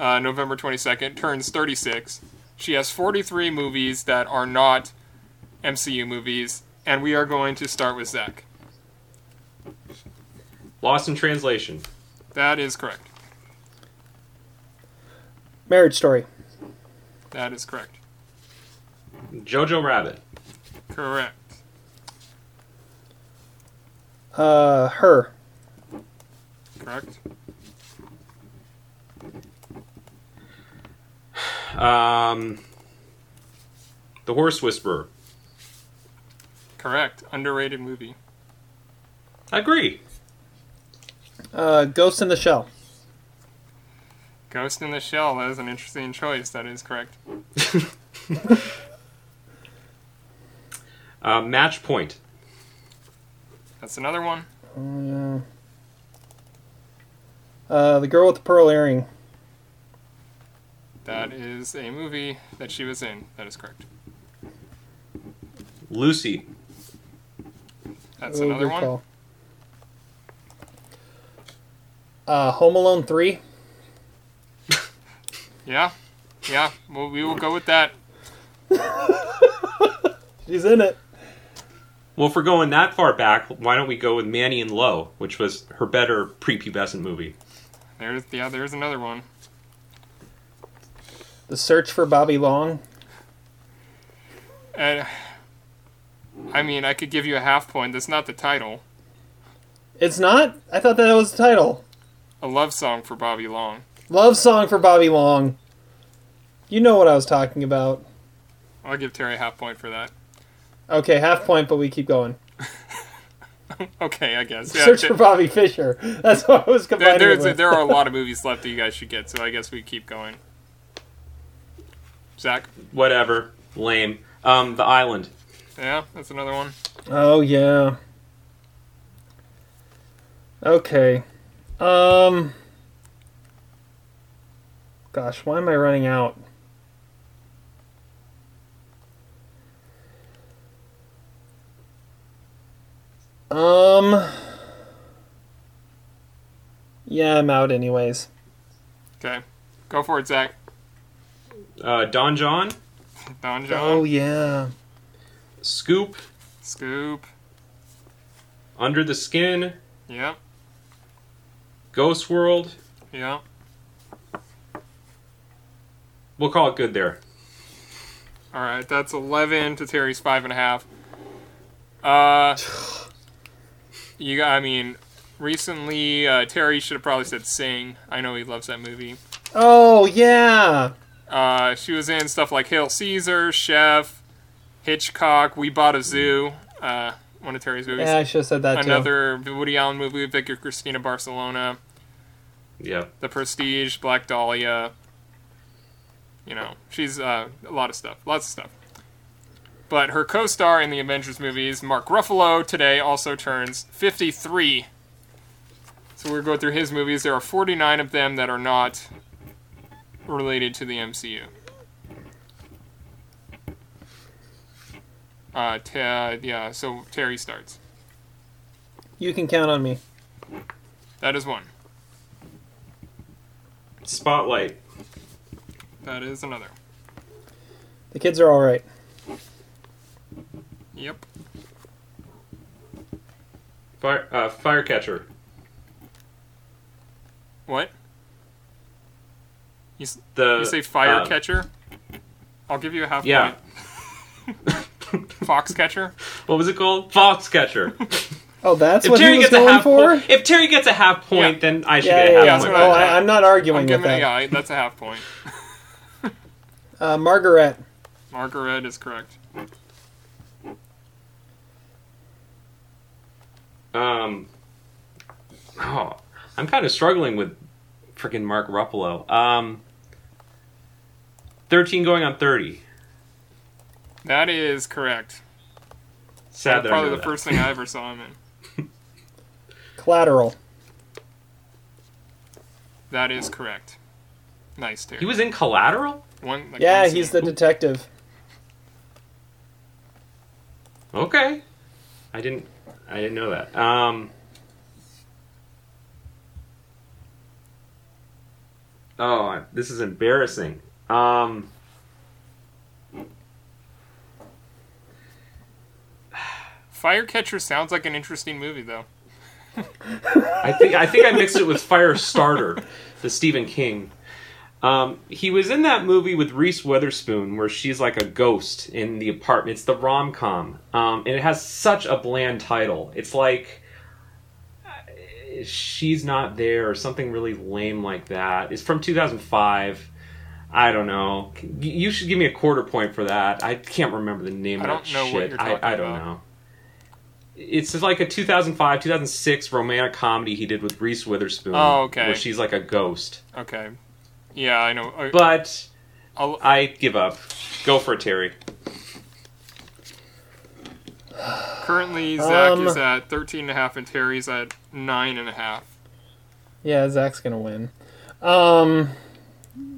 November 22nd, turns 36. She has 43 movies that are not MCU movies, and we are going to start with Zach. Lost in Translation. That is correct. Marriage Story. That is correct. Jojo Rabbit. Correct. Her. Correct. The Horse Whisperer. Correct. Underrated movie. I agree. Ghost in the Shell. Ghost in the Shell. That is an interesting choice. That is correct. Match Point. That's another one. The Girl with the Pearl Earring. That is a movie that she was in. That is correct. Lucy. That's another one. Call. Home Alone 3. Yeah. Well, we will go with that. She's in it. Well, if we're going that far back, why don't we go with Manny and Lo, which was her better prepubescent movie. There's another one. The Search for Bobby Long. I mean, I could give you a half point. That's not the title. It's not? I thought that was the title. A Love Song for Bobby Long. Love Song for Bobby Long. You know what I was talking about. I'll give Terry a half point for that. Okay, half point, but we keep going. Okay, I guess. Yeah, Search for Bobby Fisher. That's what I was combining with. There are a lot of movies left that you guys should get, so I guess we keep going. Zach? Whatever. Lame. The Island. Yeah, that's another one. Oh, yeah. Okay. Gosh, why am I running out? Yeah, I'm out anyways. Okay. Go for it, Zach. Don John? Don John. Oh, yeah. Scoop. Scoop. Under the Skin. Yeah. Ghost World. Yeah. We'll call it good there. All right, that's 11 to Terry's 5.5. You got, I mean, Recently, Terry should have probably said Sing. I know he loves that movie. Oh, yeah. She was in stuff like Hail Caesar, Chef, Hitchcock, We Bought a Zoo, one of Terry's movies. Yeah, I should have said that, Another Woody Allen movie, Vicky Cristina Barcelona. Yeah. The Prestige, Black Dahlia. You know, she's a lot of stuff. Lots of stuff. But her co-star in the Avengers movies, Mark Ruffalo, today also turns 53. So we're going through his movies. There are 49 of them that are not related to the MCU. So Terry starts. You can count on me. That is one. Spotlight. That is another. The kids are all right. Yep. Firecatcher. What? You say Firecatcher? I'll give you a half point. Foxcatcher? What was it called? Foxcatcher. Oh, that's if what Terry he was gets going a half for? If Terry gets a half point, then I should get a half point. Oh, I'm not arguing with that. Yeah, that's a half point. Margaret. Margaret is correct. I'm kind of struggling with freaking Mark Ruffalo. 13 going on 30. That is correct. Sad. That's probably the first thing I ever saw him in. Collateral. That is correct. Nice, Terry. He was in Collateral? He's the detective. Okay. I didn't know that. Oh, this is embarrassing. Firecatcher sounds like an interesting movie, though. I think I mixed it with Firestarter, the Stephen King. He was in that movie with Reese Witherspoon where she's like a ghost in the apartment. It's the rom-com. And it has such a bland title. It's like She's Not There or something really lame like that. It's from 2005. I don't know. You should give me a quarter point for that. I can't remember the name of that shit. I don't know what you're talking about. I don't know. It's like a 2005, 2006 romantic comedy he did with Reese Witherspoon. Oh, okay. Where she's like a ghost. Okay. Yeah, I know. But I give up. Go for it, Terry. Currently, Zach is at 13.5 and Terry's at 9.5. Yeah, Zach's going to win.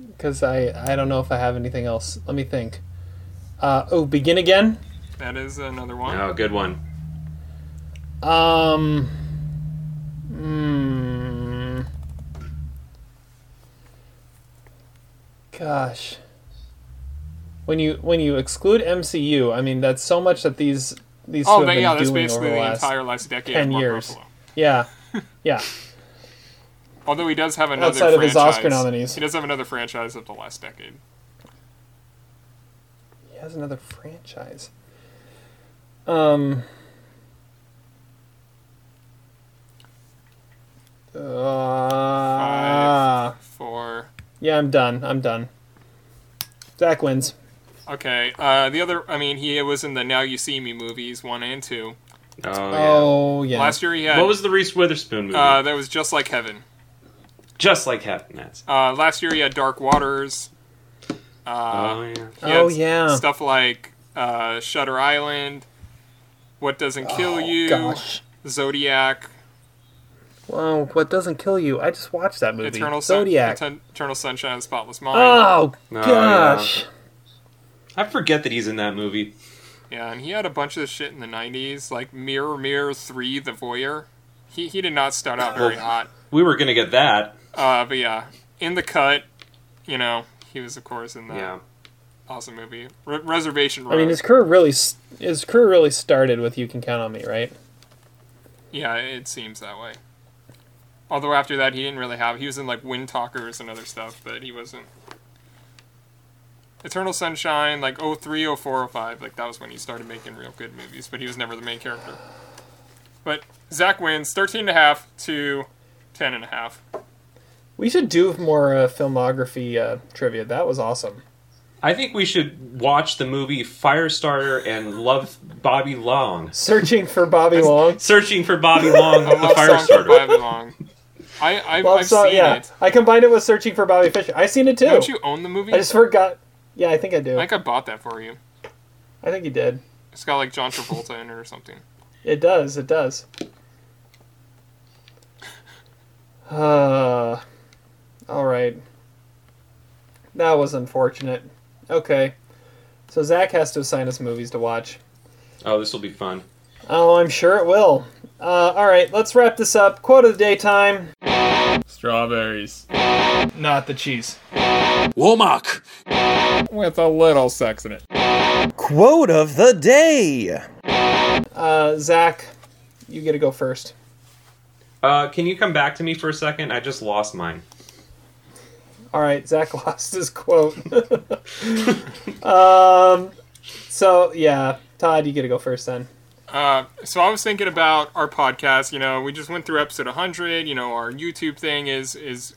Because I don't know if I have anything else. Let me think. Begin Again? That is another one. Oh, good one. Gosh. When you exclude MCU, I mean, that's so much that these two have been doing over basically the entire last decade 10 of Mark years. Ruffalo. Yeah. Yeah. Although he does have another outside franchise. Of his Oscar nominees. He does have another franchise of the last decade. He has another franchise. Five, four. Yeah, I'm done. Zach wins. Okay. He was in the Now You See Me movies 1 and 2. Oh yeah. Last year he had. What was the Reese Witherspoon movie? That was Just Like Heaven. Just Like Heaven. That's. Last year he had Dark Waters. Stuff like Shutter Island, What Doesn't Kill You, gosh. Zodiac. Whoa, What Doesn't Kill You? I just watched that movie. Zodiac. Eternal Sunshine of the Spotless Mind. Oh, gosh. Yeah. I forget that he's in that movie. Yeah, and he had a bunch of shit in the 90s, like Mirror, Mirror 3, The Voyeur. He did not start out very hot. We were going to get that. But yeah, In the Cut, he was, of course, in that awesome movie. Reservation Road. I mean, his career really started with You Can Count on Me, right? Yeah, it seems that way. Although after that, he didn't really have... He was in, like, Wind Talkers and other stuff, but he wasn't... Eternal Sunshine, like, 03, 04, 05, like, that was when he started making real good movies, but he was never the main character. But Zach wins 13.5 to 10.5. We should do more filmography trivia. That was awesome. I think we should watch the movie Firestarter and Love Bobby Long. Searching for Bobby Long. Searching for Bobby Long. The Firestarter. Bobby Long. I've seen it. I combined it with Searching for Bobby Fischer. I've seen it too. Don't you own the movie? I just forgot. Yeah, I think I do. I think I bought that for you. I think you did. It's got like John Travolta in it or something. It does. It does. All right. That was unfortunate. Okay. So Zach has to assign us movies to watch. Oh, this will be fun. Oh, I'm sure it will. All right, let's wrap this up. Quote of the day time. Strawberries. Not the cheese. Womack. With a little sex in it. Quote of the day. Zach, you get to go first. Can you come back to me for a second? I just lost mine. All right, Zach lost his quote. So, yeah, Todd, you get to go first then. So I was thinking about our podcast. You know, we just went through episode 100. You know, our YouTube thing is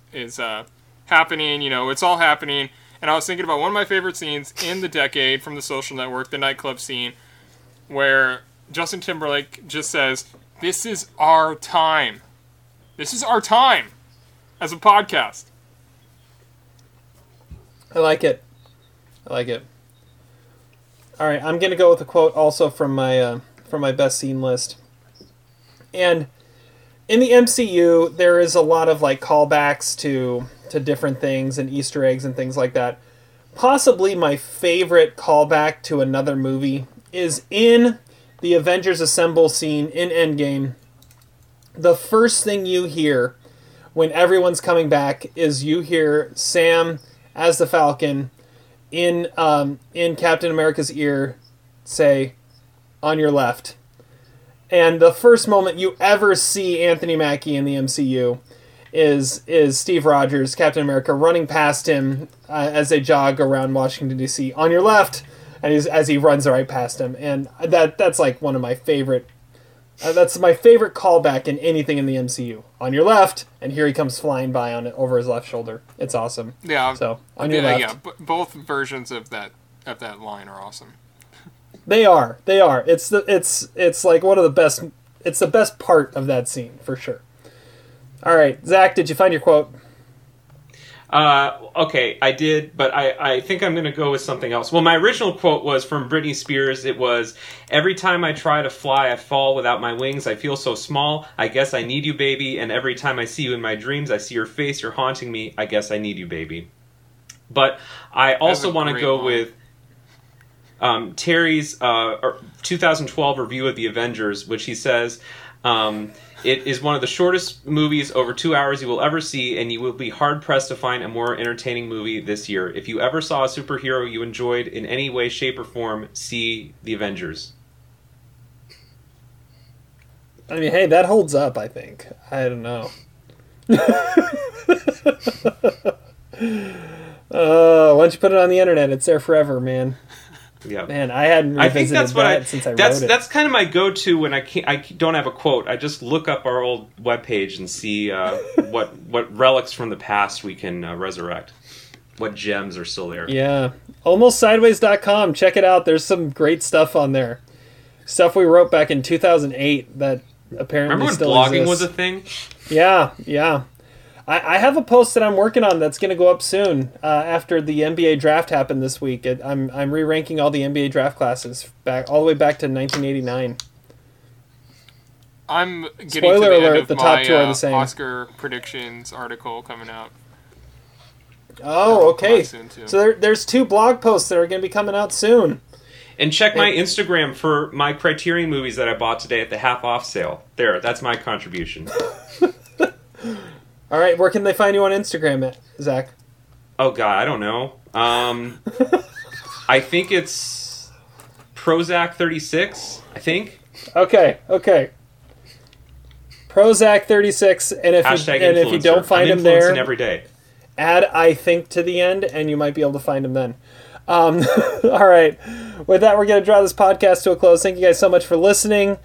happening. You know, it's all happening. And I was thinking about one of my favorite scenes in the decade from The Social Network, the nightclub scene, where Justin Timberlake just says, "This is our time. This is our time as a podcast." I like it. I like it. All right, I'm going to go with a quote also from my best scene list. And in the MCU, there is a lot of like callbacks to different things and Easter eggs and things like that. Possibly my favorite callback to another movie is in the Avengers Assemble scene in Endgame. The first thing you hear when everyone's coming back is you hear Sam as the Falcon, in Captain America's ear, say, "On your left." And the first moment you ever see Anthony Mackie in the MCU is Steve Rogers, Captain America, running past him as they jog around Washington, D.C., "On your left," and as he runs right past him. And that's like one of my favorite... that's my favorite callback in anything in the MCU. "On your left," and here he comes flying by on it over his left shoulder. It's awesome. Yeah. So on your left. Yeah, both versions of that line are awesome. They are. They are. It's like one of the best. It's the best part of that scene for sure. All right, Zach, did you find your quote? Okay, I did, but I think I'm going to go with something else. Well, my original quote was from Britney Spears. It was, "Every time I try to fly, I fall without my wings. I feel so small. I guess I need you, baby. And every time I see you in my dreams, I see your face. You're haunting me. I guess I need you, baby." But I also want to go with Terry's 2012 review of The Avengers, which he says... "It is one of the shortest movies over 2 hours you will ever see, and you will be hard-pressed to find a more entertaining movie this year. If you ever saw a superhero you enjoyed in any way, shape, or form, see The Avengers." I mean, hey, that holds up, I think. I don't know. Why don't you put it on the internet? It's there forever, man. Yeah, man, I hadn't revisited since I wrote it. That's kind of my go-to when I don't have a quote. I just look up our old webpage and see what relics from the past we can resurrect. What gems are still there. Yeah. AlmostSideways.com. Check it out. There's some great stuff on there. Stuff we wrote back in 2008 that apparently still exists. Remember when blogging was a thing? Yeah, yeah. I have a post that I'm working on that's going to go up soon after the NBA draft happened this week. I'm re-ranking all the NBA draft classes all the way back to 1989. I'm getting spoiler to the alert, end of the top my two are the same. Oscar predictions article coming out. Oh, okay. So there's two blog posts that are going to be coming out soon. And check my Instagram for my Criterion movies that I bought today at the half-off sale. There, that's my contribution. All right, where can they find you on Instagram at, Zach? Oh, God, I don't know. I think it's Prozac36, I think. Okay. Prozac36, and if you don't find him there, every day. Add "I think" to the end, and you might be able to find him then. All right, with that, we're going to draw this podcast to a close. Thank you guys so much for listening.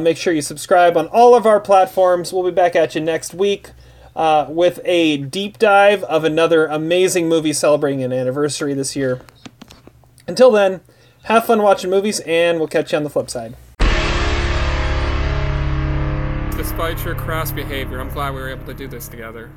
Make sure you subscribe on all of our platforms. We'll be back at you next week with a deep dive of another amazing movie celebrating an anniversary this year. Until then, have fun watching movies, and we'll catch you on the flip side. Despite your crass behavior, I'm glad we were able to do this together.